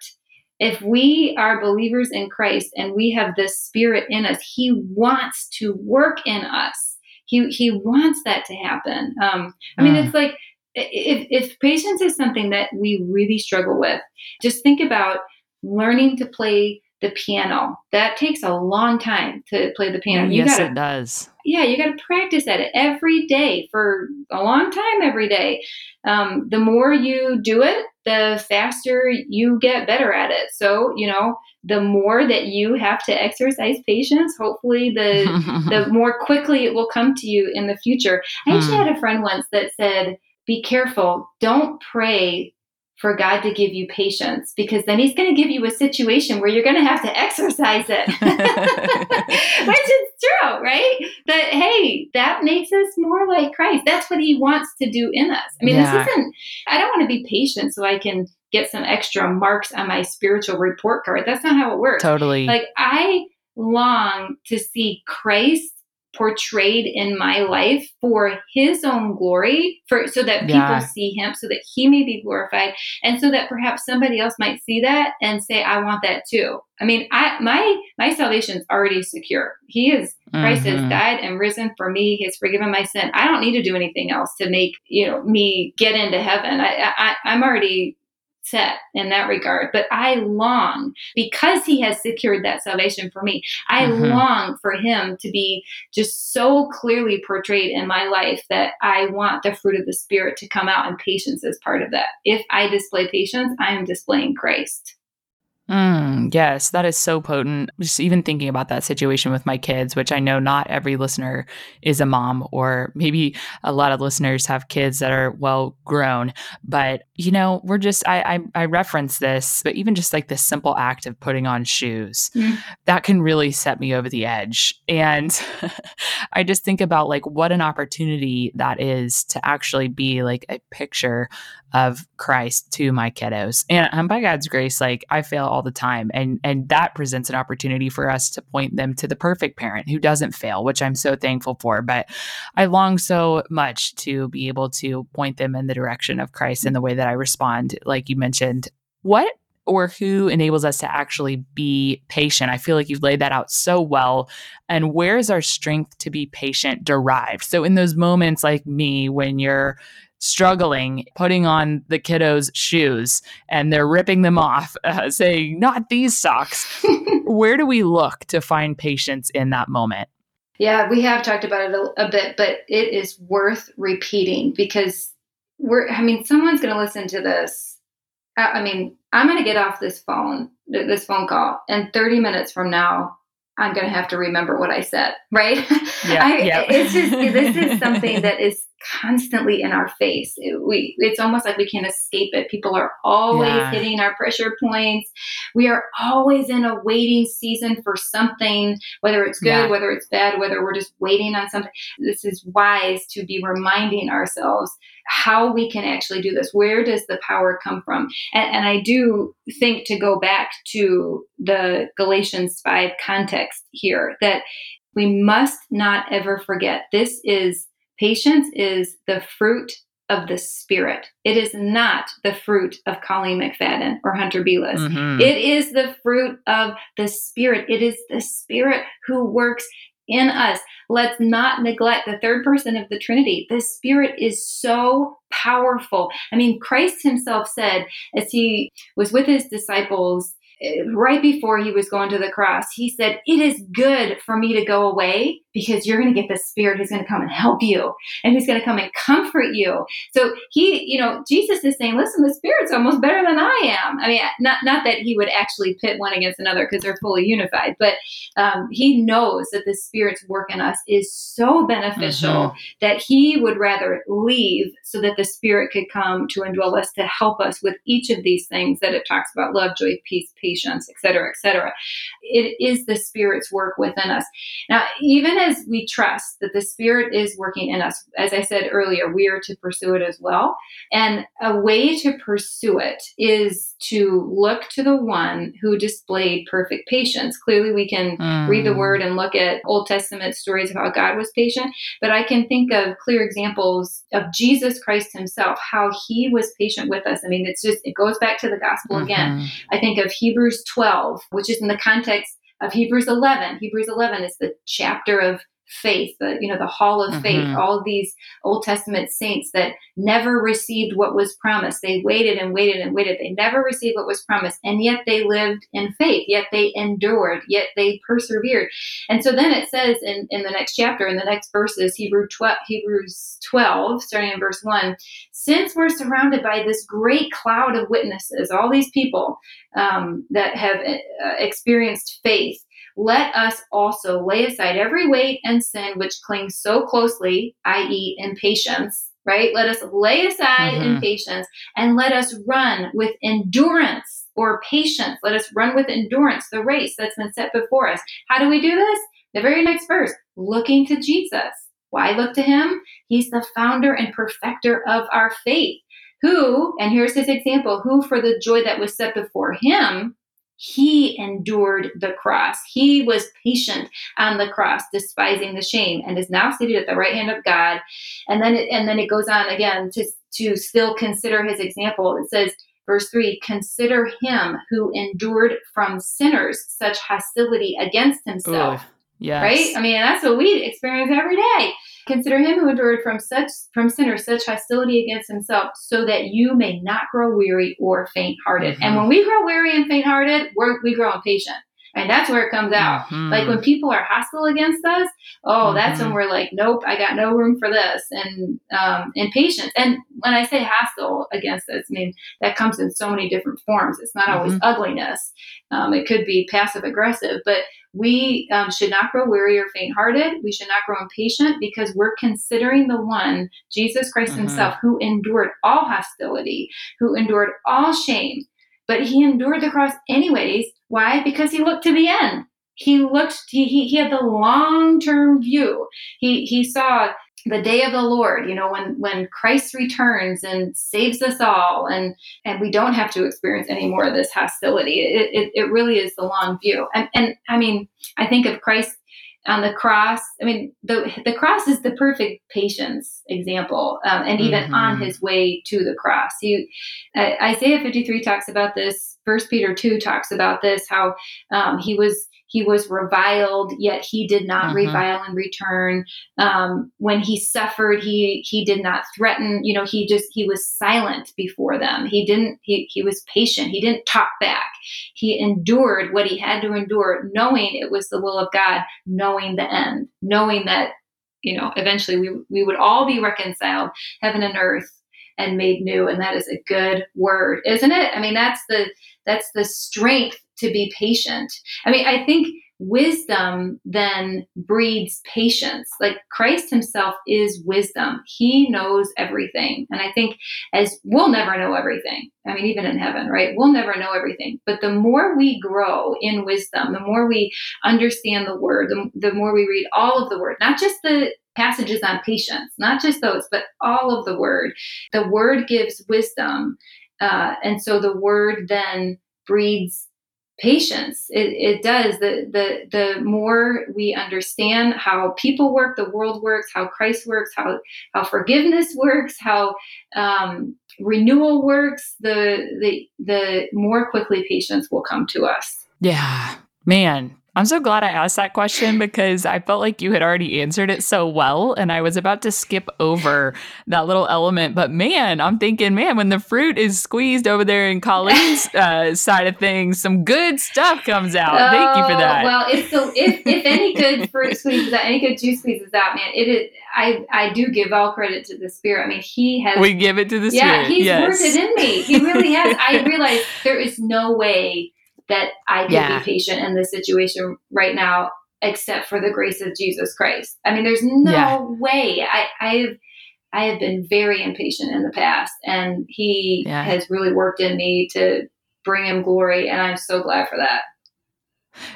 if we are believers in Christ and we have the Spirit in us, He wants to work in us. He He wants that to happen. Um, I mean, mm. it's like, If, if patience is something that we really struggle with, just think about learning to play the piano. That takes a long time to play the piano. You yes, gotta, it does. Yeah, you got to practice at it every day for a long time every day. Um, the more you do it, the faster you get better at it. So, you know, the more that you have to exercise patience, hopefully the the more quickly it will come to you in the future. I actually mm. had a friend once that said, be careful. Don't pray for God to give you patience, because then He's going to give you a situation where you're going to have to exercise it, which is true, right? But hey, that makes us more like Christ. That's what He wants to do in us. I mean, yeah. this isn't, I don't want to be patient so I can get some extra marks on my spiritual report card. That's not how it works. Totally. Like, I long to see Christ portrayed in my life for His own glory, for so that people yeah. see Him, so that He may be glorified, and so that perhaps somebody else might see that and say, I want that too. I mean, I my my salvation is already secure. He is mm-hmm. Christ has died and risen for me. He has forgiven my sin. I don't need to do anything else to make, you know, me get into heaven. I, I I'm already set in that regard. But I long, because He has secured that salvation for me, I mm-hmm. long for Him to be just so clearly portrayed in my life that I want the fruit of the Spirit to come out, and patience is part of that. If I display patience, I am displaying Christ. Mm, yes, that is so potent. Just even thinking about that situation with my kids, which I know not every listener is a mom, or maybe a lot of listeners have kids that are well grown. But, you know, we're just, I, I, I reference this, but even just like this simple act of putting on shoes, mm. that can really set me over the edge. And I just think about like what an opportunity that is to actually be like a picture of Christ to my kiddos. And, and by God's grace, like I fail all the time. And and that presents an opportunity for us to point them to the perfect parent who doesn't fail, which I'm so thankful for. But I long so much to be able to point them in the direction of Christ in the way that I respond, like you mentioned. What or who enables us to actually be patient? I feel like you've laid that out so well. And where is our strength to be patient derived? So in those moments like me, when you're struggling, putting on the kiddos' shoes and they're ripping them off, uh, saying, not these socks. Where do we look to find patience in that moment? Yeah, we have talked about it a, a bit, but it is worth repeating because we're, I mean, someone's going to listen to this. I, I mean, I'm going to get off this phone, this phone call, and thirty minutes from now, I'm going to have to remember what I said, right? Yeah, I, yeah. It's just, this is something that is constantly in our face. It, we, it's almost like we can't escape it. People are always yeah. hitting our pressure points. We are always in a waiting season for something, whether it's good, yeah. whether it's bad, whether we're just waiting on something. This is wise to be reminding ourselves how we can actually do this. Where does the power come from? And, and I do think to go back to the Galatians five context here, that we must not ever forget this is patience is the fruit of the Spirit. It is not the fruit of Colleen McFadden or Hunter Beless. Mm-hmm. It is the fruit of the Spirit. It is the Spirit who works in us. Let's not neglect the third person of the Trinity. The Spirit is so powerful. I mean, Christ Himself said, as He was with His disciples right before He was going to the cross, He said, it is good for me to go away because you're going to get the Spirit who's going to come and help you, and who's going to come and comfort you. So He, you know, Jesus is saying, listen, the Spirit's almost better than I am. I mean, not, not that He would actually pit one against another because they're fully unified, but um, He knows that the Spirit's work in us is so beneficial mm-hmm. that He would rather leave so that the Spirit could come to indwell us, to help us with each of these things that it talks about: love, joy, peace, patience, patience, et cetera, et cetera. It is the Spirit's work within us. Now, even as we trust that the Spirit is working in us, as I said earlier, we are to pursue it as well. And a way to pursue it is to look to the one who displayed perfect patience. Clearly, we can mm. read the Word and look at Old Testament stories of how God was patient, but I can think of clear examples of Jesus Christ himself, how he was patient with us. I mean, it's just, it goes back to the gospel mm-hmm. again. I think of Hebrews twelve, which is in the context of Hebrews eleven. Hebrews eleven is the chapter of faith, the, you know, the hall of mm-hmm. faith, all of these Old Testament saints that never received what was promised. They waited and waited and waited. They never received what was promised. And yet they lived in faith, yet they endured, yet they persevered. And so then it says in, in the next chapter, in the next verses, Hebrews twelve, starting in verse one, since we're surrounded by this great cloud of witnesses, all these people um, that have uh, experienced faith, let us also lay aside every weight and sin which clings so closely, that is impatience, right? Let us lay aside mm-hmm. impatience and let us run with endurance or patience. Let us run with endurance the race that's been set before us. How do we do this? The very next verse, looking to Jesus. Why look to him? He's the founder and perfecter of our faith, who, and here's his example, who for the joy that was set before him, he endured the cross. He was patient on the cross, despising the shame, and is now seated at the right hand of God. And then it, and then it goes on again to, to still consider his example. It says, verse three, consider him who endured from sinners such hostility against himself. Ooh, yes. Right? I mean, that's what we experience every day. Consider him who endured from such from sinners such hostility against himself, so that you may not grow weary or faint-hearted. Mm-hmm. And when we grow weary and faint-hearted, we're, we grow impatient. And that's where it comes out. Mm-hmm. Like when people are hostile against us, oh, mm-hmm. that's when we're like, nope, I got no room for this. And um, impatient. And when I say hostile against us, I mean, that comes in so many different forms. It's not mm-hmm. always ugliness. Um, it could be passive-aggressive. But we um, should not grow weary or faint-hearted. We should not grow impatient, because we're considering the one, Jesus Christ mm-hmm. himself, who endured all hostility, who endured all shame. But he endured the cross anyways. Why? Because he looked to the end. He looked, he, he, he had the long-term view. He, he saw the day of the Lord, you know, when, when Christ returns and saves us all, and, and we don't have to experience any more of this hostility. It, it, it really is the long view. And, and I mean, I think of Christ on the cross. I mean, the the cross is the perfect patience example. Um, and even mm-hmm. on his way to the cross, he, uh, Isaiah fifty-three talks about this. First Peter two talks about this, how um, he was, he was reviled, yet he did not mm-hmm. revile in return. Um, when he suffered, he, he did not threaten, you know, he just, he was silent before them. He didn't, he, he was patient. He didn't talk back. He endured what he had to endure, knowing it was the will of God, knowing the end, knowing that, you know, eventually we, we would all be reconciled, heaven and earth, and made new. And that is a good word, isn't it? I mean, that's the, that's the strength to be patient. I mean, I think wisdom then breeds patience. Like Christ himself is wisdom. He knows everything. And I think as we'll never know everything, I mean, even in heaven, right? We'll never know everything. But the more we grow in wisdom, the more we understand the word, the, the more we read all of the word, not just the passages on patience, not just those, but all of the word. The word gives wisdom. Uh, and so the word then breeds patience. It, it does. The, the, the more we understand how people work, the world works, how Christ works, how, how forgiveness works, how, um, renewal works, the, the, the more quickly patience will come to us. Yeah, man. I'm so glad I asked that question, because I felt like you had already answered it so well, and I was about to skip over that little element. But man, I'm thinking, man, when the fruit is squeezed over there in Colleen's uh, side of things, some good stuff comes out. Oh, thank you for that. Well, if, so, if if any good fruit squeezes out, any good juice squeezes out, man, it is. I I do give all credit to the Spirit. I mean, he has. We give it to the Spirit. Yeah, he's yes. worked it in me. He really has. I realize there is no way that I can yeah. be patient in this situation right now, except for the grace of Jesus Christ. I mean, there's no yeah. way. I, I have, I have been very impatient in the past, and he yeah. has really worked in me to bring him glory. And I'm so glad for that.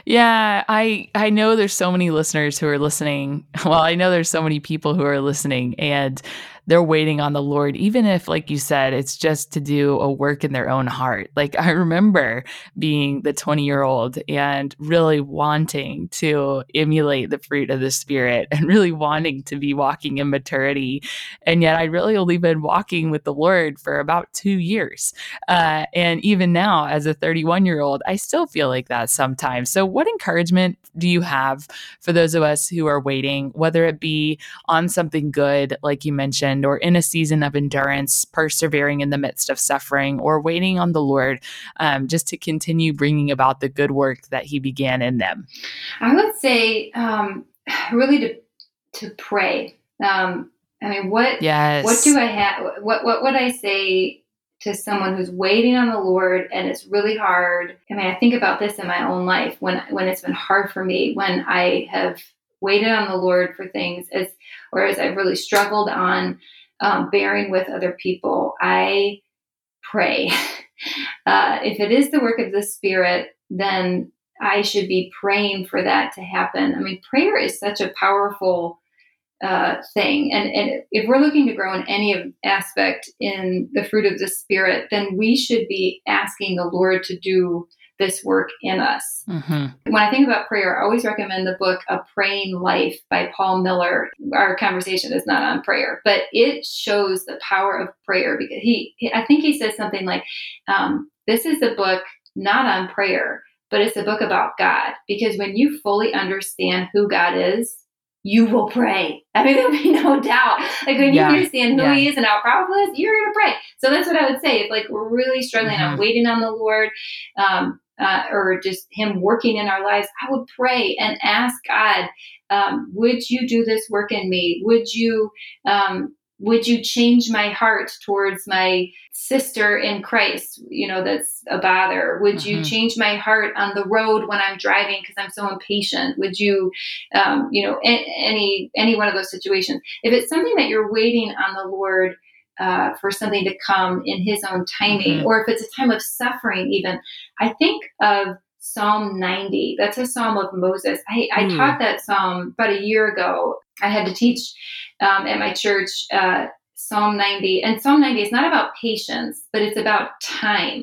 Yeah, I I know there's so many listeners who are listening. Well, I know there's so many people who are listening and they're waiting on the Lord, even if, like you said, it's just to do a work in their own heart. Like I remember being the twenty-year-old and really wanting to emulate the fruit of the Spirit and really wanting to be walking in maturity. And yet I'd really only been walking with the Lord for about two years. Uh, and even now, as a thirty-one-year-old, I still feel like that sometimes. So what encouragement do you have for those of us who are waiting, whether it be on something good, like you mentioned, or in a season of endurance, persevering in the midst of suffering, or waiting on the Lord, um, just to continue bringing about the good work that He began in them? I would say um, really to to pray. Um, I mean, what yes. what do I have? What what would I say to someone who's waiting on the Lord and it's really hard? I mean, I think about this in my own life when when it's been hard for me, when I have waited on the Lord for things, as or as I've really struggled on um, bearing with other people. I pray. Uh, if it is the work of the Spirit, then I should be praying for that to happen. I mean, prayer is such a powerful uh, thing. And, and if we're looking to grow in any of aspect in the fruit of the Spirit, then we should be asking the Lord to do this work in us. Mm-hmm. When I think about prayer, I always recommend the book, A Praying Life by Paul Miller. Our conversation is not on prayer, but it shows the power of prayer because he, I think he says something like, um, this is a book not on prayer, but it's a book about God, because when you fully understand who God is, you will pray. I mean, there'll be no doubt. Like when yeah. you understand who yeah. He is and how powerful He is, you're going to pray. So that's what I would say. If like we're really struggling mm-hmm. on waiting on the Lord, um, Uh, or just Him working in our lives, I would pray and ask God, um, would you do this work in me? Would you, um, would you change my heart towards my sister in Christ? You know, that's a bother. Would mm-hmm. you change my heart on the road when I'm driving because I'm so impatient? Would you, um, you know, any, any one of those situations? If it's something that you're waiting on the Lord Uh, for something to come in His own timing, mm-hmm. or if it's a time of suffering, even I think of Psalm ninety. That's a Psalm of Moses. I, mm. I taught that Psalm about a year ago. I had to teach um, at my church uh, Psalm ninety, and Psalm ninety is not about patience, but it's about time.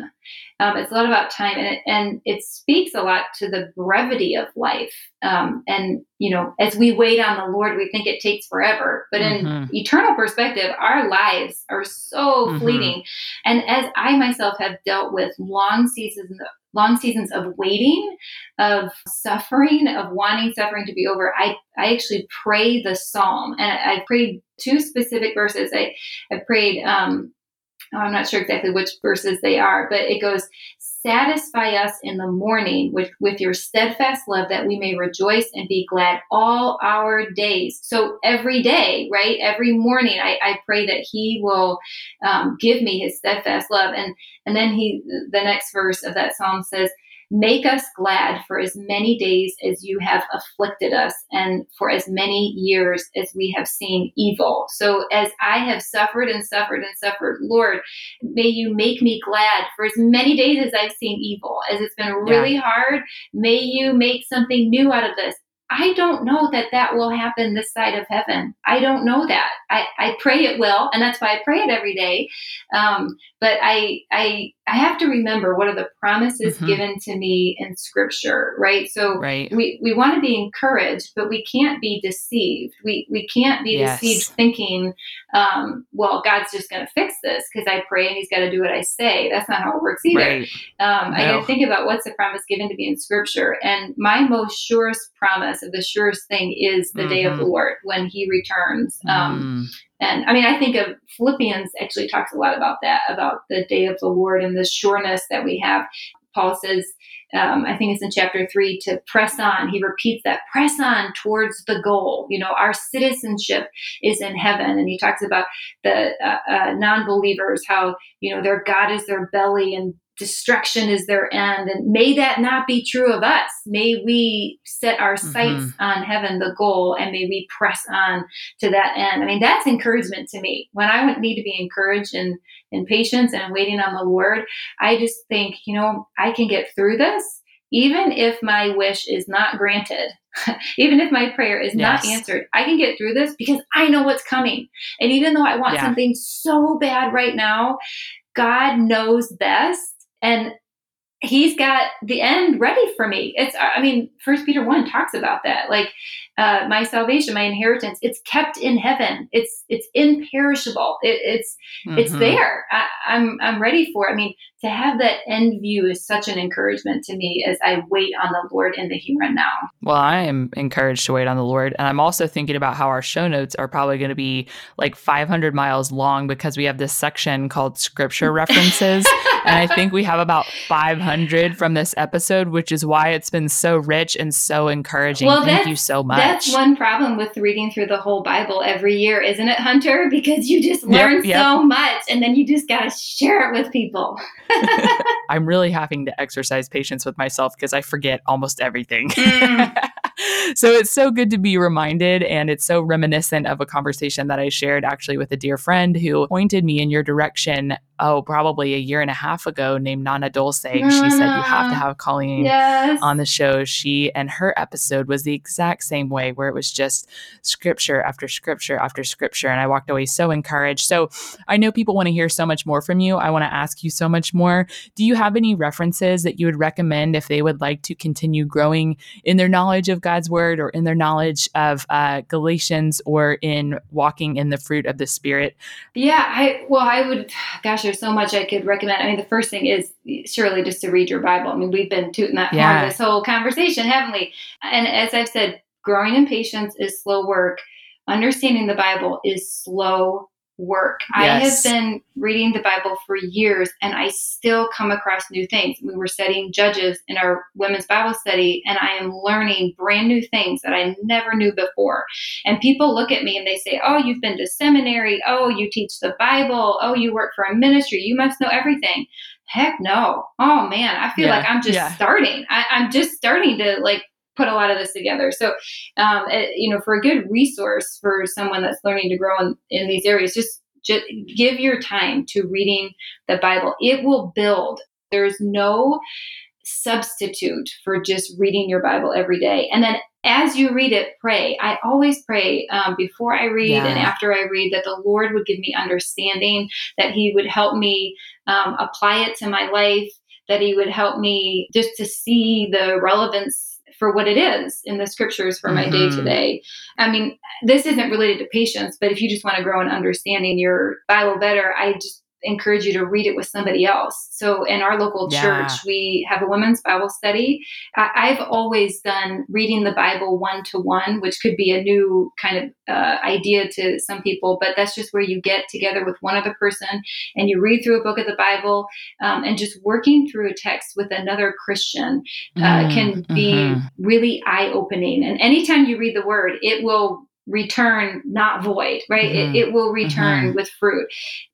Um, it's a lot about time, and it, and it speaks a lot to the brevity of life. Um, and, you know, as we wait on the Lord, we think it takes forever. But in mm-hmm. eternal perspective, our lives are so mm-hmm. fleeting. And as I myself have dealt with long seasons, long seasons of waiting, of suffering, of wanting suffering to be over, I, I actually pray the psalm. And I, I prayed two specific verses. I, I prayed... Um, Oh, I'm not sure exactly which verses they are, but it goes, satisfy us in the morning with, with your steadfast love, that we may rejoice and be glad all our days. So every day, right? Every morning, I, I pray that He will um, give me His steadfast love. And, and then he, the next verse of that Psalm says, make us glad for as many days as you have afflicted us, and for as many years as we have seen evil. So as I have suffered and suffered and suffered, Lord, may you make me glad for as many days as I've seen evil. As it's been really yeah. hard, may you make something new out of this. I don't know that that will happen this side of heaven. I don't know that. I, I pray it will, and that's why I pray it every day. Um, but I I I have to remember what are the promises mm-hmm. given to me in Scripture, right? So right. we, we want to be encouraged, but we can't be deceived. We we can't be yes. deceived thinking, um, well, God's just going to fix this because I pray and He's got to do what I say. That's not how it works either. Right. Um, no. I got to think about what's the promise given to me in Scripture. And my most surest promise, the surest thing, is the mm-hmm. day of the Lord when He returns. Um, mm. And I mean, I think of Philippians actually talks a lot about that, about the day of the Lord and the sureness that we have. Paul says, um, I think it's in chapter three, to press on. He repeats that, press on towards the goal. You know, our citizenship is in heaven. And he talks about the uh, uh, non-believers, how, you know, their God is their belly, and destruction is their end. And may that not be true of us. May we set our sights mm-hmm. on heaven, the goal, and may we press on to that end. I mean, that's encouragement to me. When I would need to be encouraged in, in patience and waiting on the Lord, I just think, you know, I can get through this, even if my wish is not granted. Even if my prayer is yes. not answered, I can get through this because I know what's coming. And even though I want yeah. something so bad right now, God knows best and he's got the end ready for me. It's, I mean, First Peter one talks about that. Like uh, my salvation, my inheritance, it's kept in heaven. It's, it's imperishable. It, it's, mm-hmm. it's there. I, I'm, I'm ready for it. I mean, to have that end view is such an encouragement to me as I wait on the Lord in the here and now. Well, I am encouraged to wait on the Lord. And I'm also thinking about how our show notes are probably going to be like five hundred miles long because we have this section called scripture references. And I think we have about five hundred from this episode, which is why it's been so rich and so encouraging. Well, thank you so much. That's one problem with reading through the whole Bible every year, isn't it, Hunter? Because you just learn yep, yep. so much and then you just got to share it with people. I'm really having to exercise patience with myself because I forget almost everything. Mm. So it's so good to be reminded, and it's so reminiscent of a conversation that I shared actually with a dear friend who pointed me in your direction, oh, probably a year and a half ago, named Nana Dulce. Nana. She said, you have to have Colleen yes. on the show. She and her episode was the exact same way, where it was just scripture after scripture after scripture. And I walked away so encouraged. So I know people want to hear so much more from you. I want to ask you so much more. Do you have any references that you would recommend if they would like to continue growing in their knowledge of God's word, or in their knowledge of uh, Galatians, or in walking in the fruit of the Spirit? Yeah, I well, I would, gosh, there's so much I could recommend. I mean, the first thing is surely just to read your Bible. I mean, we've been tooting that yeah. part of this whole conversation, haven't we? And as I've said, growing in patience is slow work. Understanding the Bible is slow work. Yes. I have been reading the Bible for years and I still come across new things. We were studying Judges in our women's Bible study, and I am learning brand new things that I never knew before. And people look at me and they say, oh, you've been to seminary. Oh, you teach the Bible. Oh, you work for a ministry. You must know everything. Heck no. Oh man, I feel yeah. like I'm just yeah. starting. I, I'm just starting to like put a lot of this together. So, um, it, you know, for a good resource for someone that's learning to grow in, in these areas, just, just give your time to reading the Bible. It will build. There's no substitute for just reading your Bible every day. And then as you read it, pray. I always pray um, before I read yeah. and after I read that the Lord would give me understanding, that he would help me um, apply it to my life, that he would help me just to see the relevance for what it is in the scriptures for my mm-hmm. day to day. I mean, this isn't related to patience, but if you just want to grow in understanding your Bible better, I just encourage you to read it with somebody else. So in our local yeah. church, we have a women's Bible study. I- I've always done reading the Bible one-to-one, which could be a new kind of uh, idea to some people, but that's just where you get together with one other person and you read through a book of the Bible, um, and just working through a text with another Christian uh, mm, can be mm-hmm. really eye-opening. And anytime you read the word, it will return not void, right? Mm-hmm. It, it will return mm-hmm. with fruit.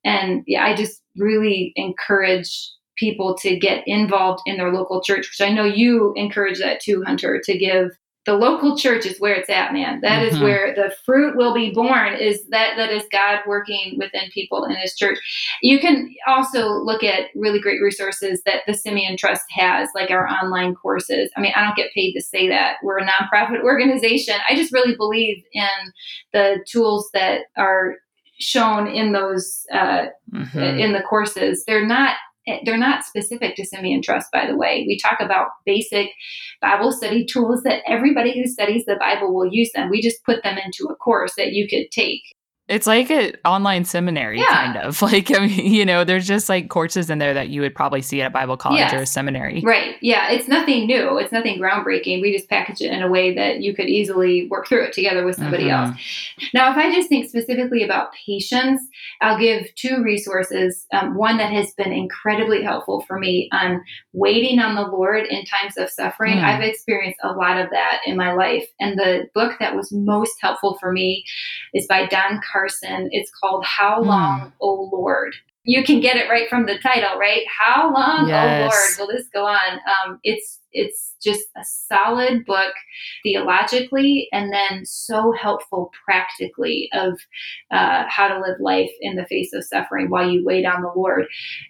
And yeah, I just really encourage people to get involved in their local church, which I know you encourage that too, Hunter, to give. The local church is where it's at, man. That mm-hmm. is where the fruit will be born, is that, that is God working within people in his church. You can also look at really great resources that the Simeon Trust has, like our online courses. I mean, I don't get paid to say that. We're a nonprofit organization. I just really believe in the tools that are shown in those, uh, mm-hmm. in the courses. They're not They're not specific to Simeon Trust, by the way. We talk about basic Bible study tools that everybody who studies the Bible will use them. We just put them into a course that you could take. It's like an online seminary, yeah. kind of. Like, I mean, you know, there's just like courses in there that you would probably see at a Bible college yes. or a seminary. Right. Yeah. It's nothing new. It's nothing groundbreaking. We just package it in a way that you could easily work through it together with somebody mm-hmm. else. Now, if I just think specifically about patience, I'll give two resources. Um, one that has been incredibly helpful for me on waiting on the Lord in times of suffering. Mm. I've experienced a lot of that in my life. And the book that was most helpful for me is by Don Carson. It's called How Long, mm. O Lord? you can get it right from the title, right? How long, yes. oh Lord, will this go on? Um, it's it's just a solid book theologically, and then so helpful practically of uh, how to live life in the face of suffering while you wait on the Lord.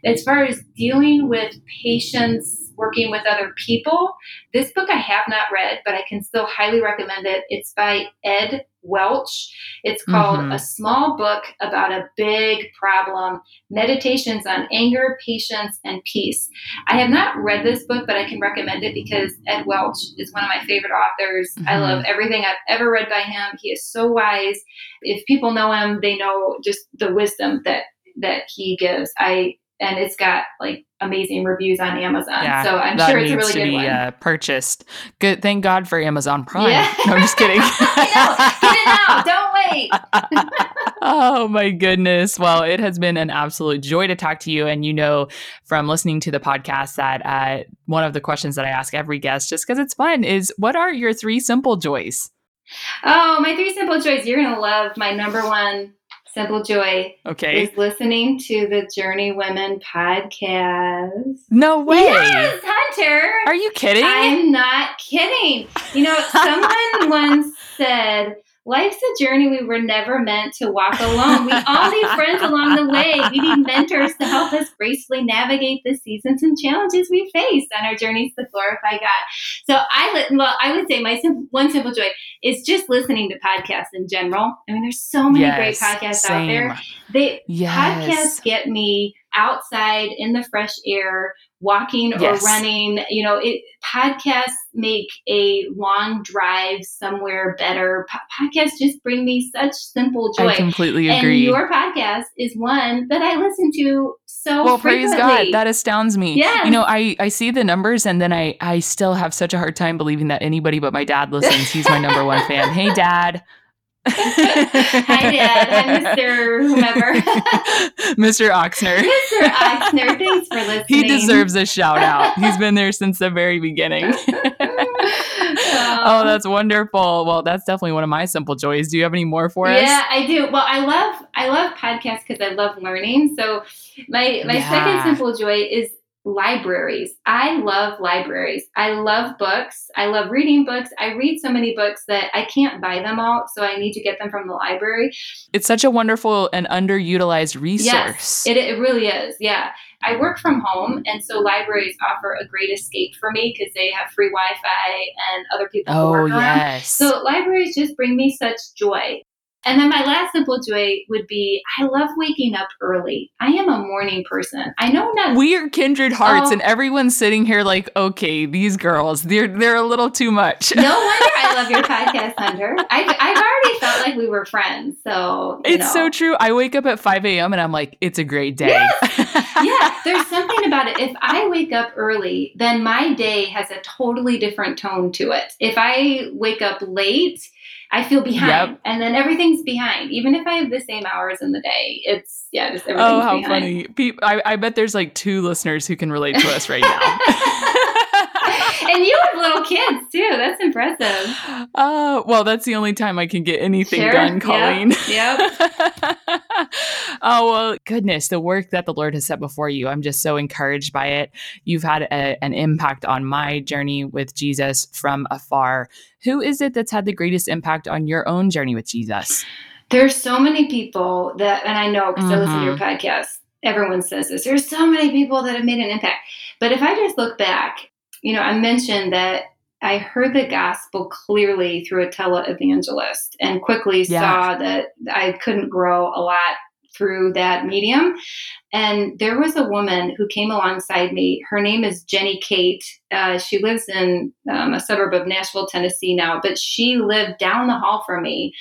As far as dealing with patience, working with other people, this book I have not read, but I can still highly recommend it. It's by Ed Welch. It's called mm-hmm. A Small Book About a Big Problem, Meditations on Anger, Patience, and Peace. I have not read this book, but I can recommend it because Ed Welch is one of my favorite authors. Mm-hmm. I love everything I've ever read by him. He is so wise. If people know him, they know just the wisdom that that he gives. I And it's got like amazing reviews on Amazon. Yeah, so I'm sure it's a really good be, one. Uh, purchased. Good. Thank God for Amazon Prime. Yeah. No, I'm just kidding. I know. Get it now. Don't wait. Oh my goodness. Well, it has been an absolute joy to talk to you. And you know, from listening to the podcast that uh, one of the questions that I ask every guest, just because it's fun, is what are your three simple joys? Oh, my three simple joys. You're going to love my number one simple joy okay. is listening to the Journey Women podcast. No way. Yes, Hunter. Are you kidding? I'm not kidding. You know, someone once said, life's a journey. We were never meant to walk alone. We all need friends along the way. We need mentors to help us gracefully navigate the seasons and challenges we face on our journeys to glorify God. So I, well, I would say my simple, one simple joy is just listening to podcasts in general. I mean, there's so many yes, great podcasts same. out there. They yes. podcasts get me outside in the fresh air, walking yes. or running. You know, it, podcasts make a long drive somewhere better. Po- podcasts just bring me such simple joy. I completely agree. And your podcast is one that I listen to so well, frequently. Well, praise God. That astounds me. Yeah. You know, I, I see the numbers, and then I, I still have such a hard time believing that anybody but my dad listens. He's my number one fan. Hey, Dad. Hi, Dad. I'm Mister whomever. Mister Oxner. Mister Oxner, thanks for listening. He deserves a shout out. He's been there since the very beginning. Oh, that's wonderful. Well, that's definitely one of my simple joys. Do you have any more for us? Yeah, I do. Well, I love I love podcasts because I love learning. So my my yeah. second simple joy is libraries. I love libraries. I love books. I love reading books. I read so many books that I can't buy them all, so I need to get them from the library. It's such a wonderful and underutilized resource. Yes, it, it really is. Yeah. I work from home, and so libraries offer a great escape for me because they have free Wi-Fi and other people oh, who work yes. around. So libraries just bring me such joy. And then my last simple joy would be, I love waking up early. I am a morning person. I know not. We are kindred hearts, oh, and everyone's sitting here like, okay, these girls, they're they're a little too much. No wonder I love your podcast, Hunter. I've, I've already felt like we were friends. So you It's know. so true. I wake up at five a.m. and I'm like, it's a great day. Yes. Yeah, there's something about it. If I wake up early, then my day has a totally different tone to it. If I wake up late, I feel behind, yep. and then everything's behind. Even if I have the same hours in the day, it's, yeah, just everything's behind. Oh, how behind. funny. People, I, I bet there's like two listeners who can relate to us right now. And you have little kids, too. That's impressive. Oh, uh, well, that's the only time I can get anything sure. done, Colleen. Yep. yep. Oh, well, goodness, the work that the Lord has set before you. I'm just so encouraged by it. You've had a, an impact on my journey with Jesus from afar. Who is it that's had the greatest impact on your own journey with Jesus? There's so many people that, and I know because mm-hmm. I listen to your podcast, everyone says this. There's so many people that have made an impact. But if I just look back, you know, I mentioned that I heard the gospel clearly through a televangelist and quickly yeah. saw that I couldn't grow a lot through that medium. And there was a woman who came alongside me. Her name is Jenny Kate. Uh, she lives in um, a suburb of Nashville, Tennessee now, but she lived down the hall from me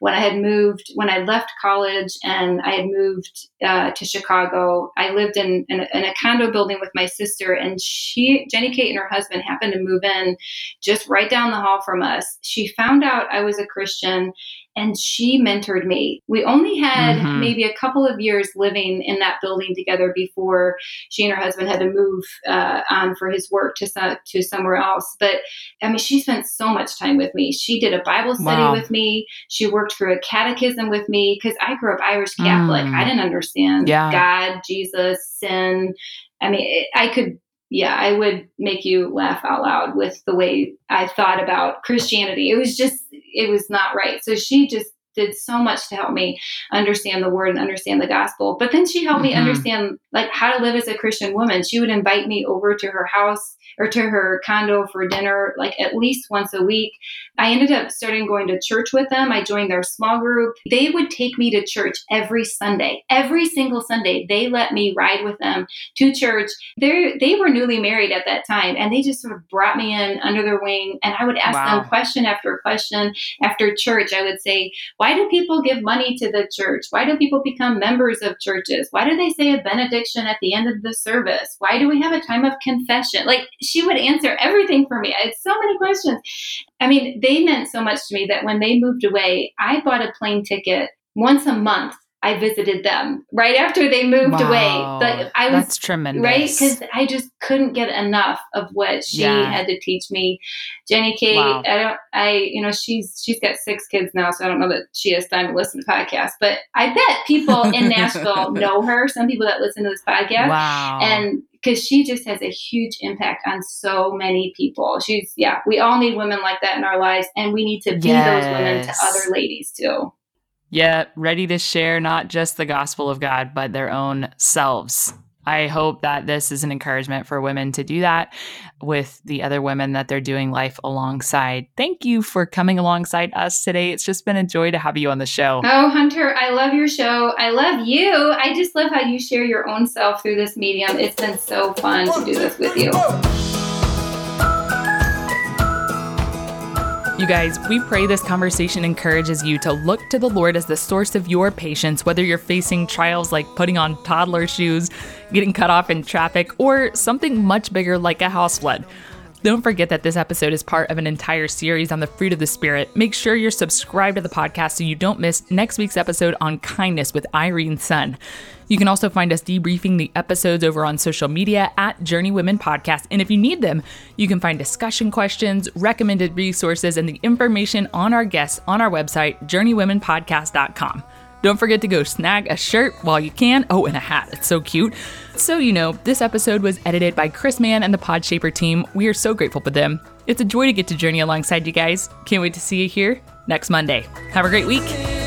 when I had moved, when I left college and I had moved uh, to Chicago. I lived in, in, in a condo building with my sister, and she, Jenny Kate and her husband happened to move in just right down the hall from us. She found out I was a Christian, and she mentored me. We only had mm-hmm. maybe a couple of years living in that building building together before she and her husband had to move uh, on for his work to some, to somewhere else. But I mean, she spent so much time with me. She did a Bible study wow. with me. She worked through a catechism with me because I grew up Irish Catholic. Mm. I didn't understand yeah. God, Jesus, sin. I mean, it, I could, yeah, I would make you laugh out loud with the way I thought about Christianity. It was just, it was not right. So she just did so much to help me understand the word and understand the gospel. But then she helped mm-hmm. me understand like how to live as a Christian woman. She would invite me over to her house or to her condo for dinner, like at least once a week. I ended up starting going to church with them. I joined their small group. They would take me to church every Sunday, every single Sunday. They let me ride with them to church. They they were newly married at that time, and they just sort of brought me in under their wing. And I would ask wow. them question after question after church. I would say, why do people give money to the church? Why do people become members of churches? Why do they say a benediction at the end of the service? Why do we have a time of confession? Like, she would answer everything for me. I had so many questions. I mean, they meant so much to me that when they moved away, I bought a plane ticket once a month. I visited them right after they moved wow, away. But I was, that's tremendous. Right? Because I just couldn't get enough of what she yeah. had to teach me. Jenny Kate, wow. I don't, I, you know, she's, she's got six kids now, so I don't know that she has time to listen to podcasts, but I bet people in Nashville know her. Some people that listen to this podcast wow. and because she just has a huge impact on so many people. She's, yeah, we all need women like that in our lives, and we need to be yes. those women to other ladies too. Yeah, ready to share not just the gospel of God, but their own selves. I hope that this is an encouragement for women to do that with the other women that they're doing life alongside. Thank you for coming alongside us today. It's just been a joy to have you on the show. Oh, Hunter, I love your show. I love you. I just love how you share your own self through this medium. It's been so fun to do this with you. You guys, we pray this conversation encourages you to look to the Lord as the source of your patience, whether you're facing trials like putting on toddler shoes, getting cut off in traffic, or something much bigger like a house flood. Don't forget that this episode is part of an entire series on the fruit of the Spirit. Make sure you're subscribed to the podcast so you don't miss next week's episode on kindness with Irene Sun. You can also find us debriefing the episodes over on social media at Journey Women Podcast. And if you need them, you can find discussion questions, recommended resources, and the information on our guests on our website, journey women podcast dot com. Don't forget to go snag a shirt while you can. Oh, and a hat. It's so cute. So, you know, this episode was edited by Chris Mann and the Podshaper team. We are so grateful for them. It's a joy to get to journey alongside you guys. Can't wait to see you here next Monday. Have a great week.